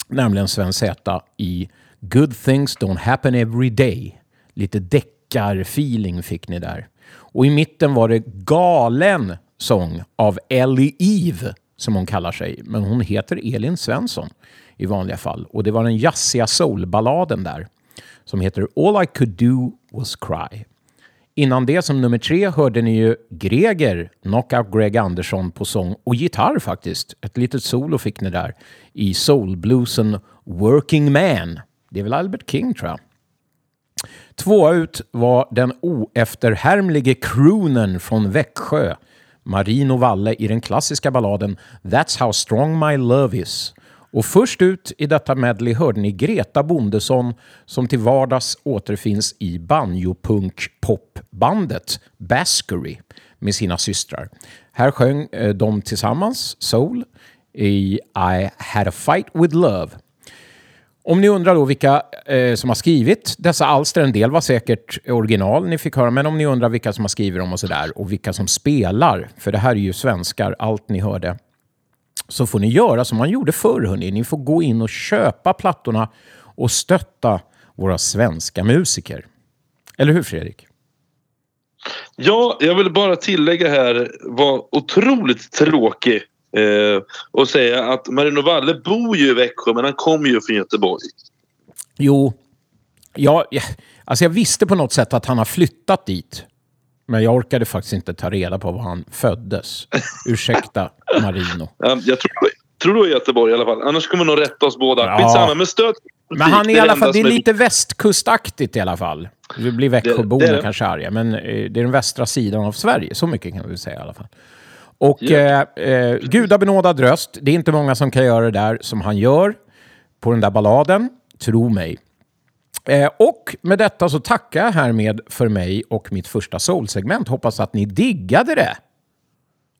Nämligen Sven Zäta i Good Things Don't Happen Every Day. Lite deckar-feeling fick ni där. Och i mitten var det Galen sång av Ellie Eve, som hon kallar sig. Men hon heter Elin Svensson i vanliga fall. Och det var den jazziga soulballaden där. Som heter All I Could Do Was Cry. Innan det som nummer 3 hörde ni ju Greger Knockout Greg Andersson på sång och gitarr faktiskt. Ett litet solo fick ni där. I soulbluesen Working Man. Det är väl Albert King, tror jag. 2 ut var den oefterhärmlige croonen från Växjö. Marino Valle i den klassiska balladen That's How Strong My Love Is. Och först ut i detta medley hörde ni Greta Bondesson som till vardags återfinns i banjo-punk-popbandet Baskery med sina systrar. Här sjöng de tillsammans soul i I Had a Fight With Love. Om ni undrar då vilka som har skrivit dessa alster, en del var säkert original ni fick höra, men om ni undrar vilka som har skrivit dem och sådär och vilka som spelar, för det här är ju svenskar, allt ni hörde, så får ni göra som man gjorde förr, hörni. Ni får gå in och köpa plattorna och stötta våra svenska musiker. Eller hur, Fredrik? Ja, jag vill bara tillägga här, var otroligt tråkig och säga att Marino Valle bor ju i Växjö, men han kommer ju från Göteborg. Jo, alltså jag visste på något sätt att han har flyttat dit. Men jag orkade faktiskt inte ta reda på var han föddes. Ursäkta, Marino. Jag tror då Göteborg i alla fall. Annars kommer nog rätta oss båda. Ja. Med stöd. Men han är i alla fall, det är lite västkustaktigt i alla fall. Det blir Växjöborna kanske arga. Men det är den västra sidan av Sverige. Så mycket kan vi säga i alla fall. Och ja. Gudabenådad röst. Det är inte många som kan göra det där som han gör. På den där balladen. Tro mig. Och med detta så tackar jag härmed för mig och mitt första soul-segment. Hoppas att ni diggade det.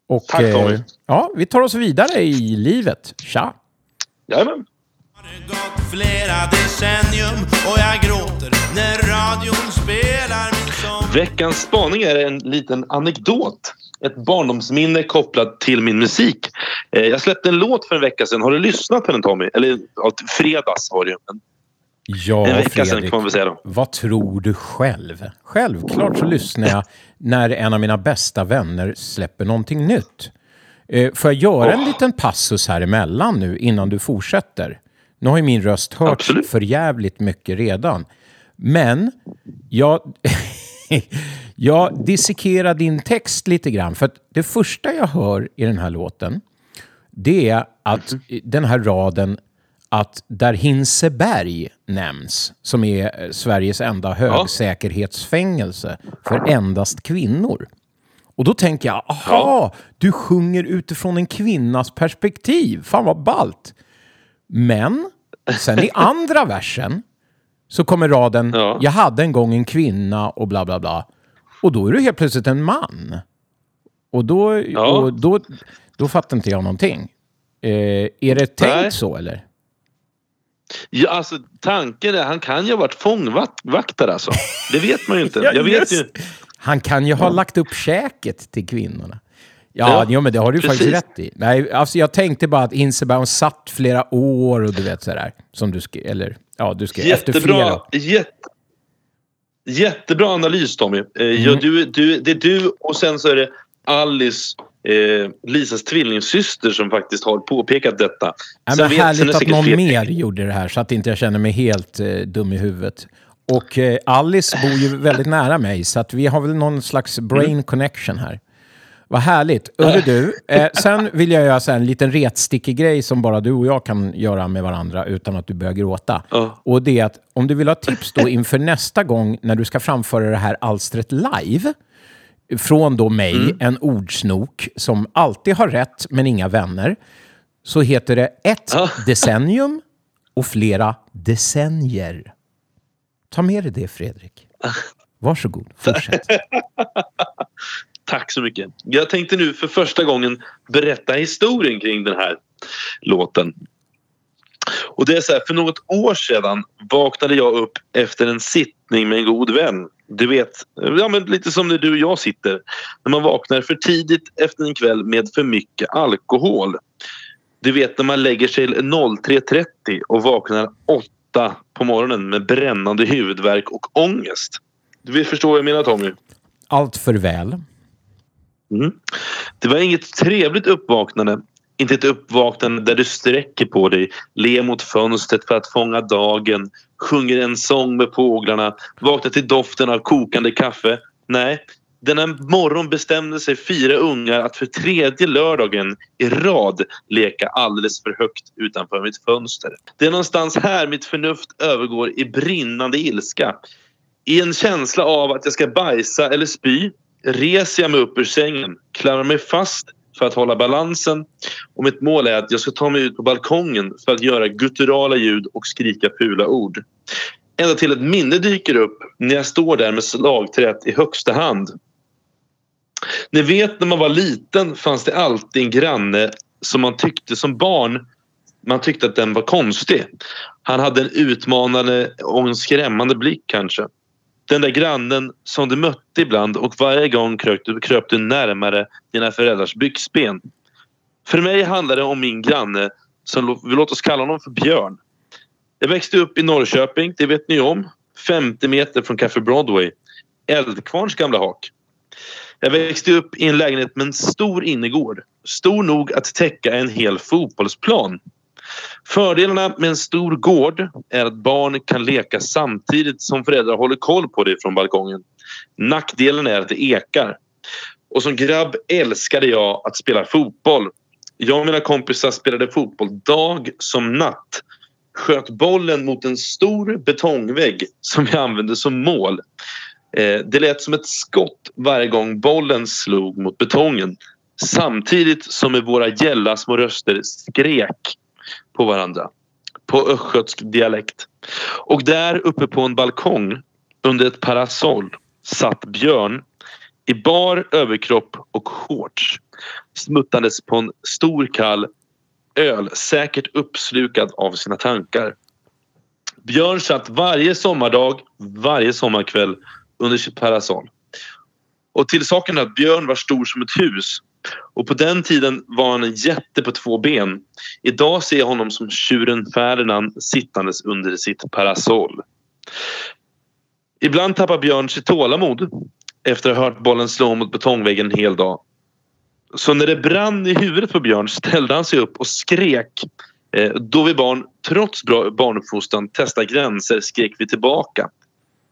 Och, tack Tommy. Ja, vi tar oss vidare i livet. Tja! Jajamän! Det gått flera decennium och jag gråter när radion spelar min sång. Veckans spaning är en liten anekdot. Ett barndomsminne kopplat till min musik. Jag släppte en låt för en vecka sedan. Har du lyssnat på den, Tommy? Eller ja, fredags var det ju. Ja, en vecka sedan, kan man väl säga då. Vad tror du själv? Självklart så lyssnar jag när en av mina bästa vänner släpper någonting nytt. Får jag göra en liten passus här emellan nu innan du fortsätter? Nu har ju min röst hört för jävligt mycket redan. Men jag dissekerar din text lite grann. För att det första jag hör i den här låten, det är att den här raden att där Hinseberg nämns, som är Sveriges enda högsäkerhetsfängelse för endast kvinnor. Och då tänker jag, aha, du sjunger utifrån en kvinnas perspektiv. Fan vad ballt. Men sen i andra versen så kommer raden jag hade en gång en kvinna och bla bla bla. Och då är du helt plötsligt en man. Och då fattar inte jag någonting. Är det tänkt så eller? Ja, alltså tanken är han kan ju ha varit fångvaktare alltså. Det vet man ju inte. Jag vet ju. Han kan ju ha lagt upp käket till kvinnorna. Ja, men det har du faktiskt rätt i. Nej, alltså jag tänkte bara att Hinseberg satt flera år och du vet sådär. Som du skrev, eller ja, du skrev efter flera. Jättebra analys, Tommy. Ja, det är du och sen så är det Alice, Lisas tvillingsyster som faktiskt har påpekat detta. Ja, men härligt att någon mer gjorde det här så att inte jag känner mig helt dum i huvudet. Och Alice bor ju väldigt nära mig så att vi har väl någon slags brain connection här. Vad härligt. Hörru du, sen vill jag göra så här en liten retstickig grej som bara du och jag kan göra med varandra utan att du börjar gråta. Och det är att om du vill ha tips då inför nästa gång när du ska framföra det här alstret live från då mig, en ordsnok som alltid har rätt men inga vänner, så heter det ett decennium och flera decennier. Ta med dig det, Fredrik. Varsågod, fortsätt. Tack så mycket. Jag tänkte nu för första gången berätta historien kring den här låten. Och det är så här, för något år sedan vaknade jag upp efter en sittning med en god vän. Du vet, ja, men lite som när du och jag sitter. När man vaknar för tidigt efter en kväll med för mycket alkohol. Du vet när man lägger sig 03.30 och vaknar 8 på morgonen med brännande huvudvärk och ångest. Du förstår vad jag menar, Tommy? Allt för väl. Det var inget trevligt uppvaknande. Inte ett uppvaknande där du sträcker på dig, ler mot fönstret för att fånga dagen, sjunger en sång med fåglarna, vaknar till doften av kokande kaffe. Nej, denna morgon bestämde sig 4 ungar att för 3:e lördagen i rad leka alldeles för högt utanför mitt fönster. Det är någonstans här mitt förnuft övergår i brinnande ilska. I en känsla av att jag ska bajsa eller spy reser jag mig upp ur sängen, klamrar mig fast för att hålla balansen och mitt mål är att jag ska ta mig ut på balkongen för att göra gutturala ljud och skrika fula ord. Ända till ett minne dyker upp när jag står där med slagträt i högsta hand. Ni vet när man var liten fanns det alltid en granne som man tyckte som barn, man tyckte att den var konstig. Han hade en utmanande och en skrämmande blick kanske. Den där grannen som du mötte ibland och varje gång kröp du närmare dina föräldrars byxben. För mig handlade det om min granne som vi låt oss kalla honom för Björn. Jag växte upp i Norrköping, det vet ni om. 50 meter från Café Broadway. Eldkvarns gamla hak. Jag växte upp i en lägenhet med en stor innergård. Stor nog att täcka en hel fotbollsplan. Fördelarna med en stor gård är att barn kan leka samtidigt som föräldrar håller koll på det från balkongen. Nackdelen är att det ekar. Och som grabb älskade jag att spela fotboll. Jag och mina kompisar spelade fotboll dag som natt. Sköt bollen mot en stor betongvägg som vi använde som mål. Det lät som ett skott varje gång bollen slog mot betongen. Samtidigt som med våra gälla små röster skrek på varandra. på östgötsk dialekt. Och där uppe på en balkong under ett parasoll satt Björn i bar överkropp och shorts, smuttandes på en stor kall öl, säkert uppslukad av sina tankar. Björn satt varje sommardag, varje sommarkväll under sitt parasoll. Och till saken är att Björn var stor som ett hus. Och på den tiden var han en jätte på två ben. Idag ser jag honom som tjuren Ferdinand sittandes under sitt parasoll. Ibland tappar Björn sitt tålamod efter att ha hört bollen slå mot betongväggen en hel dag. Så när det brann i huvudet på Björn ställde han sig upp och skrek. Då vi barn, trots bra barnuppfostran, testade gränser, skrek vi tillbaka.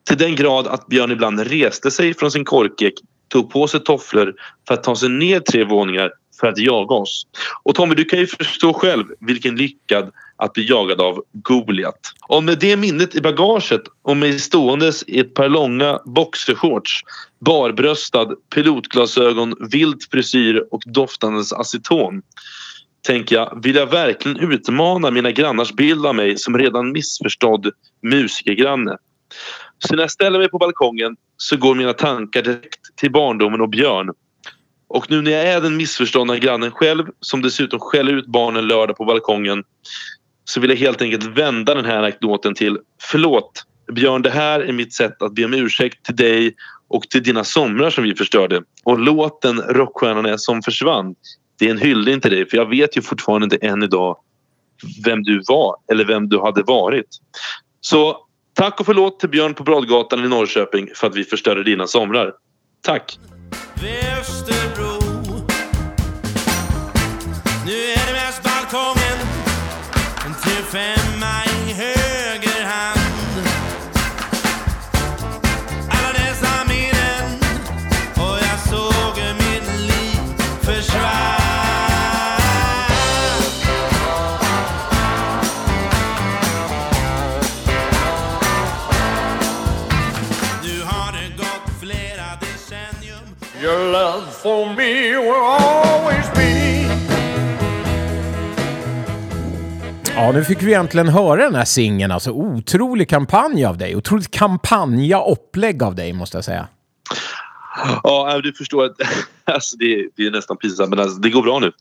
Till den grad att Björn ibland reste sig från sin korkek, tog på sig tofflor för att ta sig ner 3 våningar för att jaga oss. Och Tommy, du kan ju förstå själv vilken lyckad att bli jagad av Goliat. Och med det minnet i bagaget och med ståendes i ett par långa boxershorts, barbröstad, pilotglasögon, vilt frisyr och doftandes aceton, tänker jag, vill jag verkligen utmana mina grannars bild av mig som redan missförstådd musikergranne? Så när jag ställer mig på balkongen så går mina tankar direkt till barndomen och Björn. Och nu när jag är den missförstådda grannen själv, som dessutom skäller ut barnen lördag på balkongen, så vill jag helt enkelt vända den här anekdoten till: förlåt Björn, det här är mitt sätt att be om ursäkt till dig och till dina somrar som vi förstörde. Och låten Rockstjärnorna som försvann, det är en hyllning till dig, för jag vet ju fortfarande inte än idag vem du var eller vem du hade varit. Så tack och förlåt till Björn på Bradgatan i Norrköping för att vi förstörde dina somrar. Tack! Västerbro. Nu är det mest balkongen, en 3-5 i höger hand. Alla dessa minnen, och jag såg mitt liv försvann. Your love for me will always be. Ja, nu fick vi egentligen höra den här singeln. Alltså, otrolig kampanj av dig. Otroligt kampanjaopplägg av dig, måste jag säga. Ja, du förstår att alltså, det är nästan pinsamt, men alltså, det går bra nu.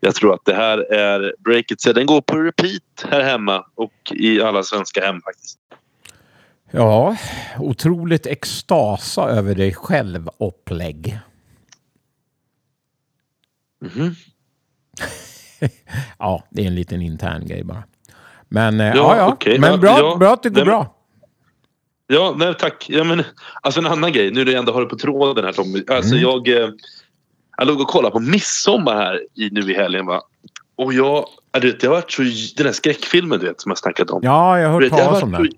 Jag tror att det här är Break It. Den går på repeat här hemma och i alla svenska hem faktiskt. Ja, otroligt extasa över dig själv upplägg. Mm-hmm. Ja, det är en liten intern grej bara. Men ja. Okay. Men bra att det går bra. Ja, nej tack. Ja, men alltså en annan grej, nu när jag ändå har det på tråden här Tommy. Alltså jag låg och kollade på midsommar här nu i helgen, va. Och jag har varit så, den här skräckfilmen du vet som jag snackat om. Ja, jag har hört talas om den.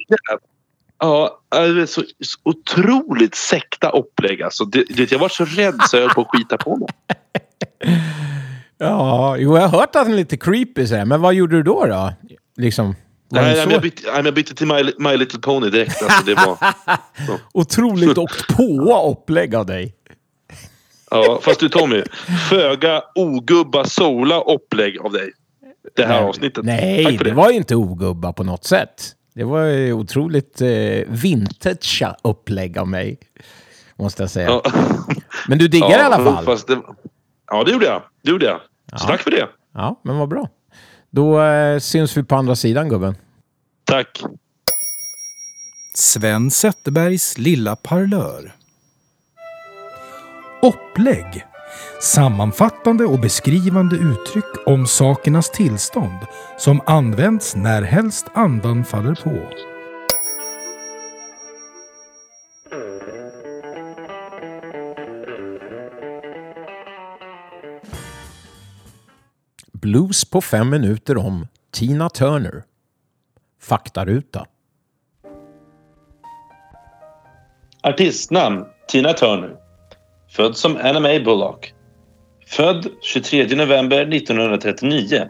Ja, det är så otroligt sekta upplägg. Alltså, jag var så rädd så jag höll på att skita på mig. Ja, jag har hört att den är lite creepy. Så här. Men vad gjorde du då? Liksom, jag bytte till My Little Pony direkt. Alltså, det var, otroligt och på upplägg av dig. Ja, fast du Tommy, föga ogubba sola upplägg av dig. Det här avsnittet. Nej, det var inte ogubba på något sätt. Det var otroligt vintage upplägg av mig, måste jag säga. Ja. Men du diggar i alla fall. Fast det gjorde jag. Det gjorde jag. Ja. Så tack för det. Ja, men vad bra. Då syns vi på andra sidan, gubben. Tack. Sven Zetterbergs lilla parlör. Upplägg. Sammanfattande och beskrivande uttryck om sakernas tillstånd som används när helst andan faller på. Blues på 5 minuter om Tina Turner. Faktaruta. Artistnamn Tina Turner. Född som Anna May Bullock. Född 23 november 1939,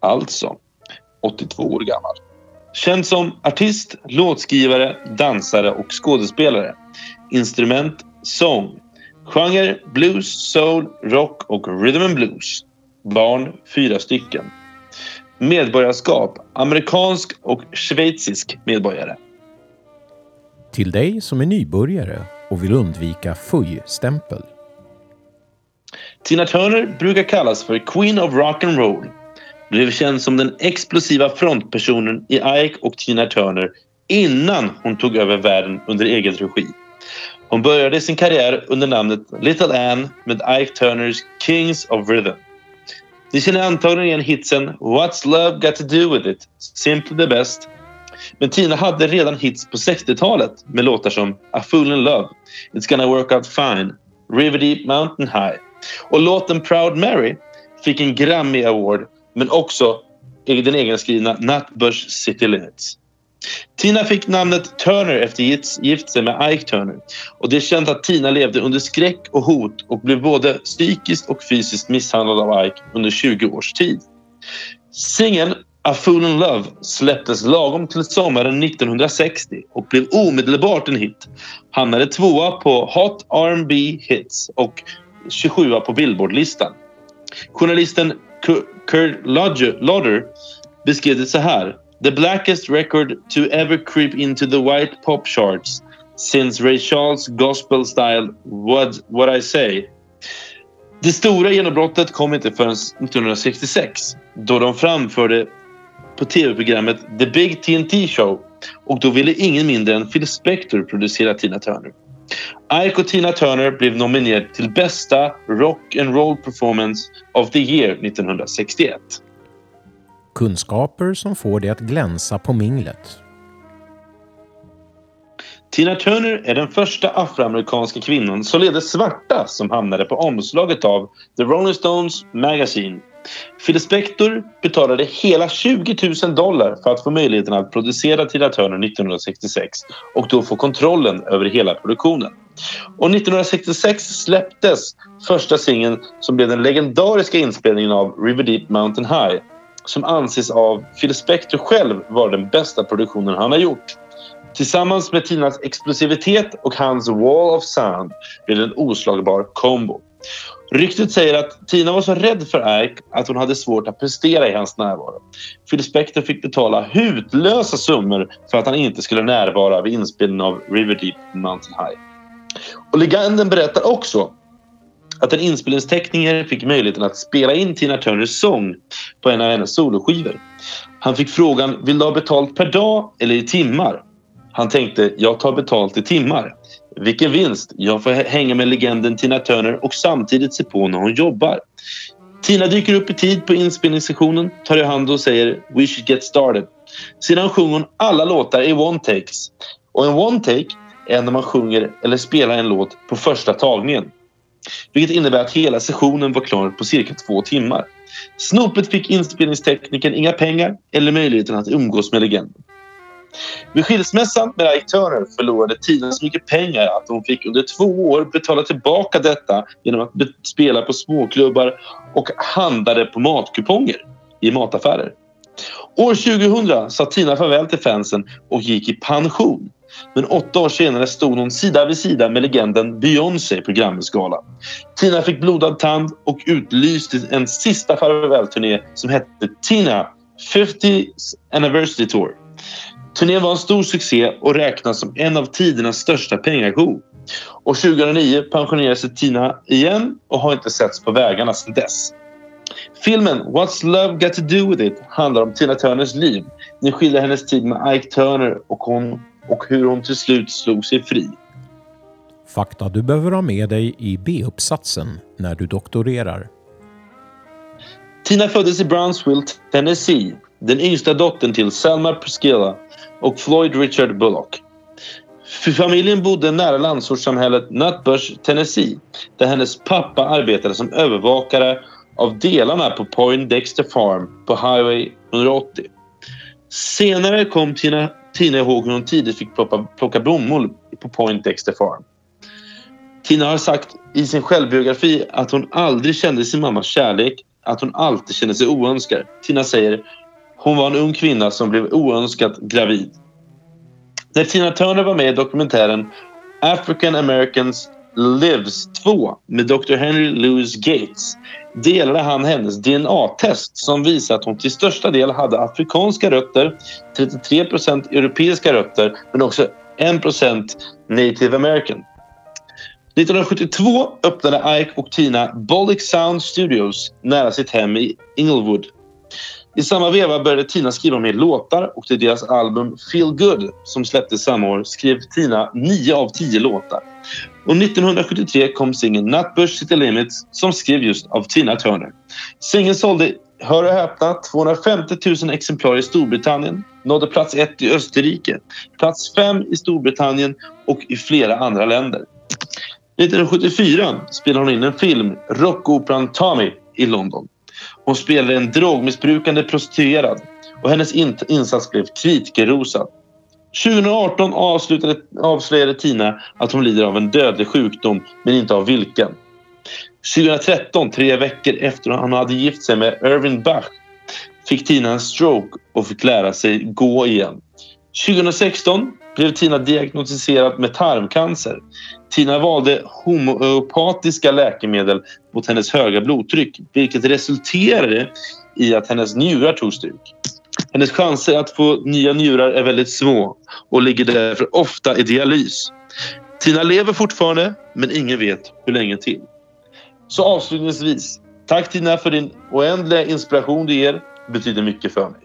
alltså 82 år gammal. Känd som artist, låtskrivare, dansare och skådespelare. Instrument, sång. Genre, blues, soul, rock och rhythm and blues. Barn, 4 stycken. Medborgarskap, amerikansk och schweizisk medborgare. Till dig som är nybörjare och vill undvika fuj-stämpel. Tina Turner brukar kallas för Queen of Rock and Roll. Blev känd som den explosiva frontpersonen i Ike och Tina Turner innan hon tog över världen under egen regi. Hon började sin karriär under namnet Little Ann med Ike Turners Kings of Rhythm. Ni känner antagligen igen hitsen What's Love Got To Do With It, Simply The Best. Men Tina hade redan hits på 60-talet med låtar som A Fool In Love, It's Gonna Work Out Fine, River Deep Mountain High. Och låten Proud Mary fick en Grammy Award, men också den egenskrivna Nutbush City Limits. Tina fick namnet Turner efter gift sig med Ike Turner, och det är känt att Tina levde under skräck och hot och blev både psykiskt och fysiskt misshandlad av Ike under 20 års tid. Singeln A Fool in Love släpptes lagom till sommaren 1960 och blev omedelbart en hit. Hamnade 2:a på Hot R&B Hits och 27:a på Billboard-listan. Journalisten Kurt Lauder beskrev det så här: The blackest record to ever creep into the white pop charts since Ray Charles gospel style What I Say. Det stora genombrottet kom inte förrän 1966, då de framförde på tv-programmet The Big TNT Show, och då ville ingen mindre än Phil Spector producera Tina Turner. Ike och Tina Turner blev nominerad till bästa Rock and Roll Performance of the Year 1961. Kunskaper som får dig att glänsa på minglet. Tina Turner är den första afroamerikanska kvinnan, således svarta, som hamnade på omslaget av The Rolling Stones Magazine. Phil Spector betalade hela $20,000 för att få möjligheten att producera Tina Turner 1966 och då få kontrollen över hela produktionen. Och 1966 släpptes första singeln som blev den legendariska inspelningen av River Deep Mountain High, som anses av Phil Spector själv vara den bästa produktionen han har gjort. Tillsammans med Tinas explosivitet och hans Wall of Sound blev en oslagbar kombo. Ryktet säger att Tina var så rädd för Ike att hon hade svårt att prestera i hans närvaro. Phil Spector fick betala hutlösa summor för att han inte skulle närvara vid inspelningen av River Deep Mountain High. Och legenden berättar också att en inspelningstekniker fick möjligheten att spela in Tina Turners sång på en av hennes soloskivor. Han fick frågan, vill du ha betalt per dag eller i timmar? Han tänkte, jag tar betalt i timmar. Vilken vinst, jag får hänga med legenden Tina Turner och samtidigt se på när hon jobbar. Tina dyker upp i tid på inspelningssessionen, tar i hand och säger We should get started. Sedan sjunger hon alla låtar i one takes. Och en one take är när man sjunger eller spelar en låt på första tagningen. Vilket innebär att hela sessionen var klar på cirka 2 timmar. Snopet fick inspelningstekniken inga pengar eller möjligheten att umgås med legenden. Vid skilsmässan med Ike Turner förlorade Tina så mycket pengar att hon fick under 2 år betala tillbaka detta genom att spela på småklubbar och handlade på matkuponger i mataffärer. År 2000 sa Tina farväl till fansen och gick i pension. Men 8 år senare stod hon sida vid sida med legenden Beyoncé på Grammisgalan. Tina fick blodad tand och utlyste en sista farvälturné som hette Tina 50th Anniversary Tour. Turnén var en stor succé och räknas som en av tidernas största pengago. Och 2009 pensionerade sig Tina igen och har inte setts på vägarna sedan dess. Filmen What's Love Got To Do With It handlar om Tina Turners liv. Den skildrar hennes tid med Ike Turner och hur hon till slut slog sig fri. Fakta du behöver ha med dig i B-uppsatsen när du doktorerar. Tina föddes i Brownsville, Tennessee, den yngsta dottern till Selma Priscilla och Floyd Richard Bullock. Familjen bodde nära landsortssamhället Nutbush, Tennessee, där hennes pappa arbetade som övervakare av delarna på Poindexter Farm på Highway 180. Senare kom Tina ihåg hur hon tidigt fick plocka blommor på Poindexter Farm. Tina har sagt i sin självbiografi att hon aldrig kände sin mammas kärlek, att hon alltid kände sig oönskad. Tina säger, hon var en ung kvinna som blev oönskat gravid. När Tina Turner var med i dokumentären African Americans Lives 2 med Dr. Henry Louis Gates delade han hennes DNA-test som visar att hon till största del hade afrikanska rötter, 33% europeiska rötter men också 1% Native American. 1972 öppnade Ike och Tina Bollick Sound Studios nära sitt hem i Inglewood. I samma veva började Tina skriva mer låtar och till deras album Feel Good som släpptes samma år skrev Tina 9 av 10 låtar. Och 1973 kom singeln Nutbush City Limits som skrev just av Tina Turner. Singeln sålde, hör och häpna, 250 000 exemplar i Storbritannien, nådde plats 1 i Österrike, plats 5 i Storbritannien och i flera andra länder. 1974 spelade hon in en film, rockoperan Tommy, i London. Hon spelade en drogmissbrukande prostituerad och hennes insats blev kritikerrosad. 2018 avslöjade Tina att hon lider av en dödlig sjukdom, men inte av vilken. 2013, 3 veckor efter hon hade gift sig med Irving Bach, fick Tina en stroke och fick lära sig gå igen. 2016 blev Tina diagnostiserad med tarmcancer. Tina valde homeopatiska läkemedel mot hennes höga blodtryck, vilket resulterade i att hennes njurar tog stryk. Hennes chanser att få nya njurar är väldigt små och ligger därför ofta i dialys. Tina lever fortfarande, men ingen vet hur länge till. Så avslutningsvis, tack Tina för din oändliga inspiration du ger. Det betyder mycket för mig.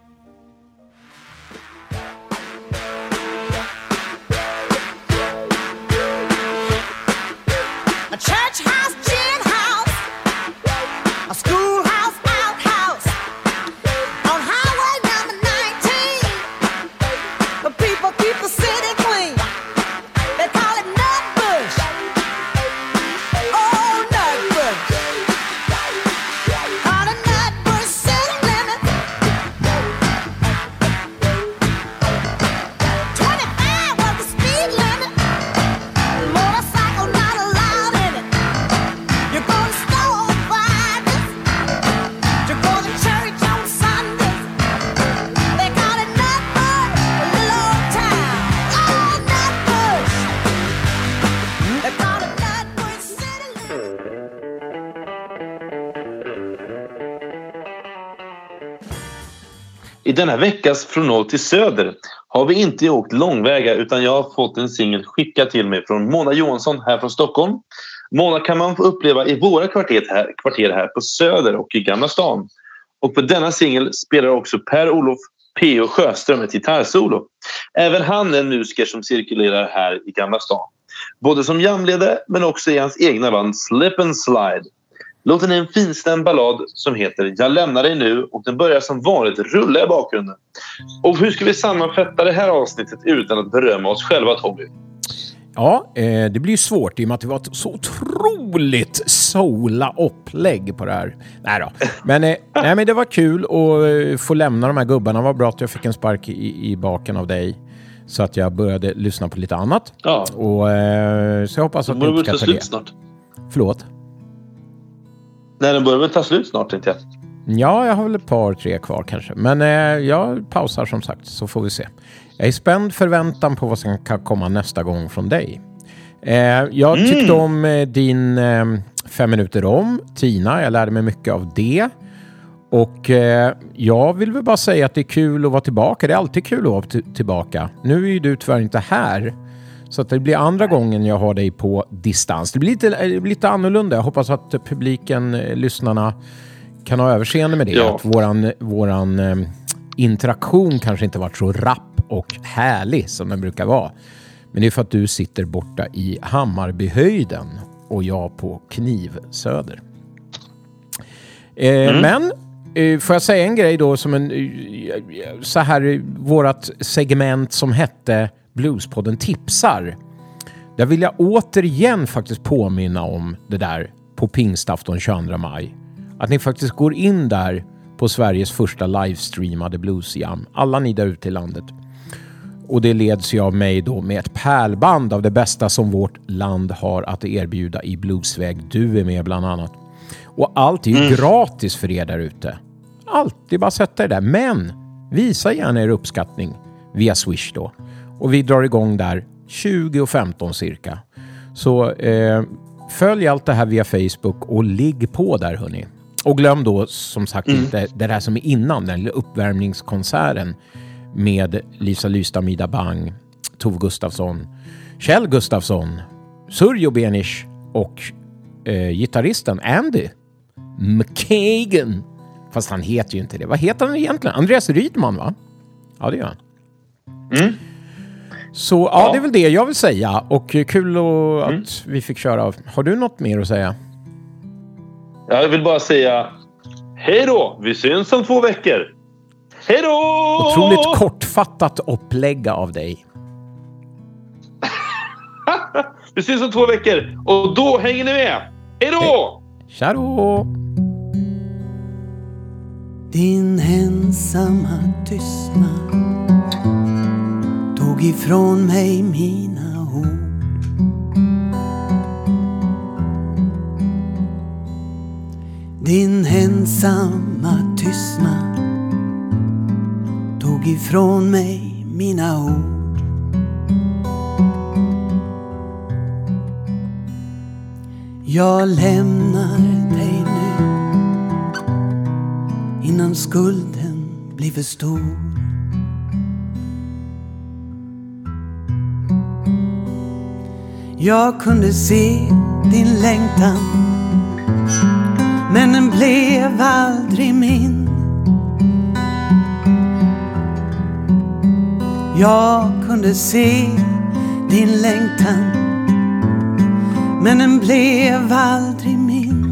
I denna veckas Från Noll till Söder har vi inte åkt långväga, utan jag har fått en singel skickad till mig från Mona Johansson här från Stockholm. Mona kan man få uppleva i våra kvarter här på Söder och i Gamla stan. Och på denna singel spelar också Per-Olof P.O. Sjöström ett gitarrsolo. Även han är en musiker som cirkulerar här i Gamla stan. Både som jamledare men också i hans egna band Slip and Slide. Låten är en finstämd ballad som heter Jag lämnar dig nu och den börjar som vanligt rulla i bakgrunden. Och hur ska vi sammanfatta det här avsnittet utan att berömma oss själva, Tommy? Ja, det blir ju svårt i och med att det var ett så otroligt sola upplägg på det här. Nej då. Men det var kul att få lämna de här gubbarna. Vad bra att jag fick en spark i baken av dig. Så att jag började lyssna på lite annat. Ja. Och, så jag hoppas att ni uppskattar det. Snart. Förlåt? Nej, den börjar väl ta slut snart, tänkte jag. Ja, jag har väl ett par, 3 kvar kanske. Men jag pausar som sagt, så får vi se. Jag är spänd förväntan på vad som kan komma nästa gång från dig. Jag tyckte om din 5 minuter om Tina. Jag lärde mig mycket av det. Och jag vill väl bara säga att det är kul att vara tillbaka. Det är alltid kul att vara tillbaka. Nu är ju du tyvärr inte här. Så att det blir andra gången jag har dig på distans. Det blir lite annorlunda. Jag hoppas att publiken, lyssnarna, kan ha överseende med det. Ja. Att våran interaktion kanske inte varit så rapp och härlig som den brukar vara. Men det är för att du sitter borta i Hammarbyhöjden och jag på Knivsöder. Men får jag säga en grej då, som så här, vårat segment som hette Bluespodden tipsar. Där vill jag återigen faktiskt påminna om det där på pingstafton 22 maj. Att ni faktiskt går in där på Sveriges första livestreamade bluesjam. Alla ni där ute i landet. Och det leds ju av mig då med ett pärlband av det bästa som vårt land har att erbjuda i bluesväg. Du är med bland annat. Och allt är ju gratis för er där ute. Allt, det är bara att sätta er där. Men visa gärna er uppskattning via Swish då. Och vi drar igång där 20:15 cirka. Så Följ allt det här via Facebook och ligg på där, hörni. Och glöm då som sagt inte det här som är innan, den uppvärmningskonserten med Lisa Lystam, Ida Bang, Tove Gustafsson, Kjell Gustafsson, Surjo Benish och gitarristen Andy McKagan. Fast han heter ju inte det. Vad heter han egentligen? Andreas Rydman, va? Ja, det gör han. Mm. Så ja, det är väl det jag vill säga. Och kul att vi fick köra. Har du något mer att säga? Jag vill bara säga hej då! Vi syns om 2 veckor. Hej då! Otroligt kortfattat upplägga av dig. Vi syns om 2 veckor. Och då hänger ni med. Hej då! Tja då! Din ensamma tystnad tog ifrån mig mina ord. Din ensamma tystnad tog ifrån mig mina ord. Jag lämnar dig nu innan skulden blir för stor. Jag kunde se din längtan, men den blev aldrig min. Jag kunde se din längtan, men den blev aldrig min.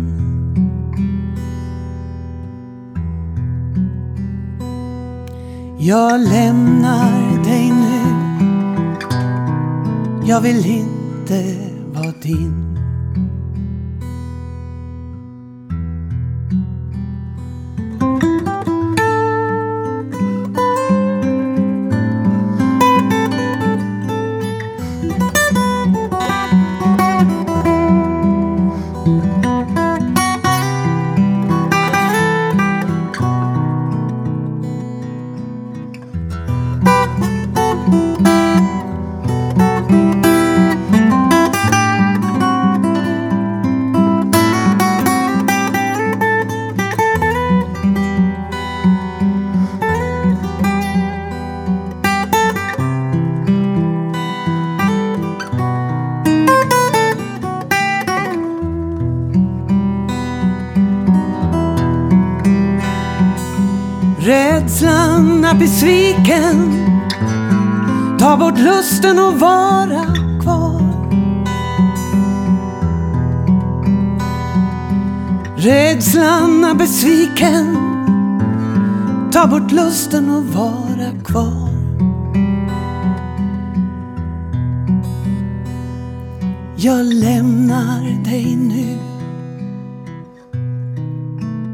Jag lämnar dig nu, jag vill inte var din. Besviken ta bort lusten och vara kvar. Rädslan är besviken, ta bort lusten och vara kvar. Jag lämnar dig nu,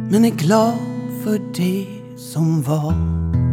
men är glad för det som var.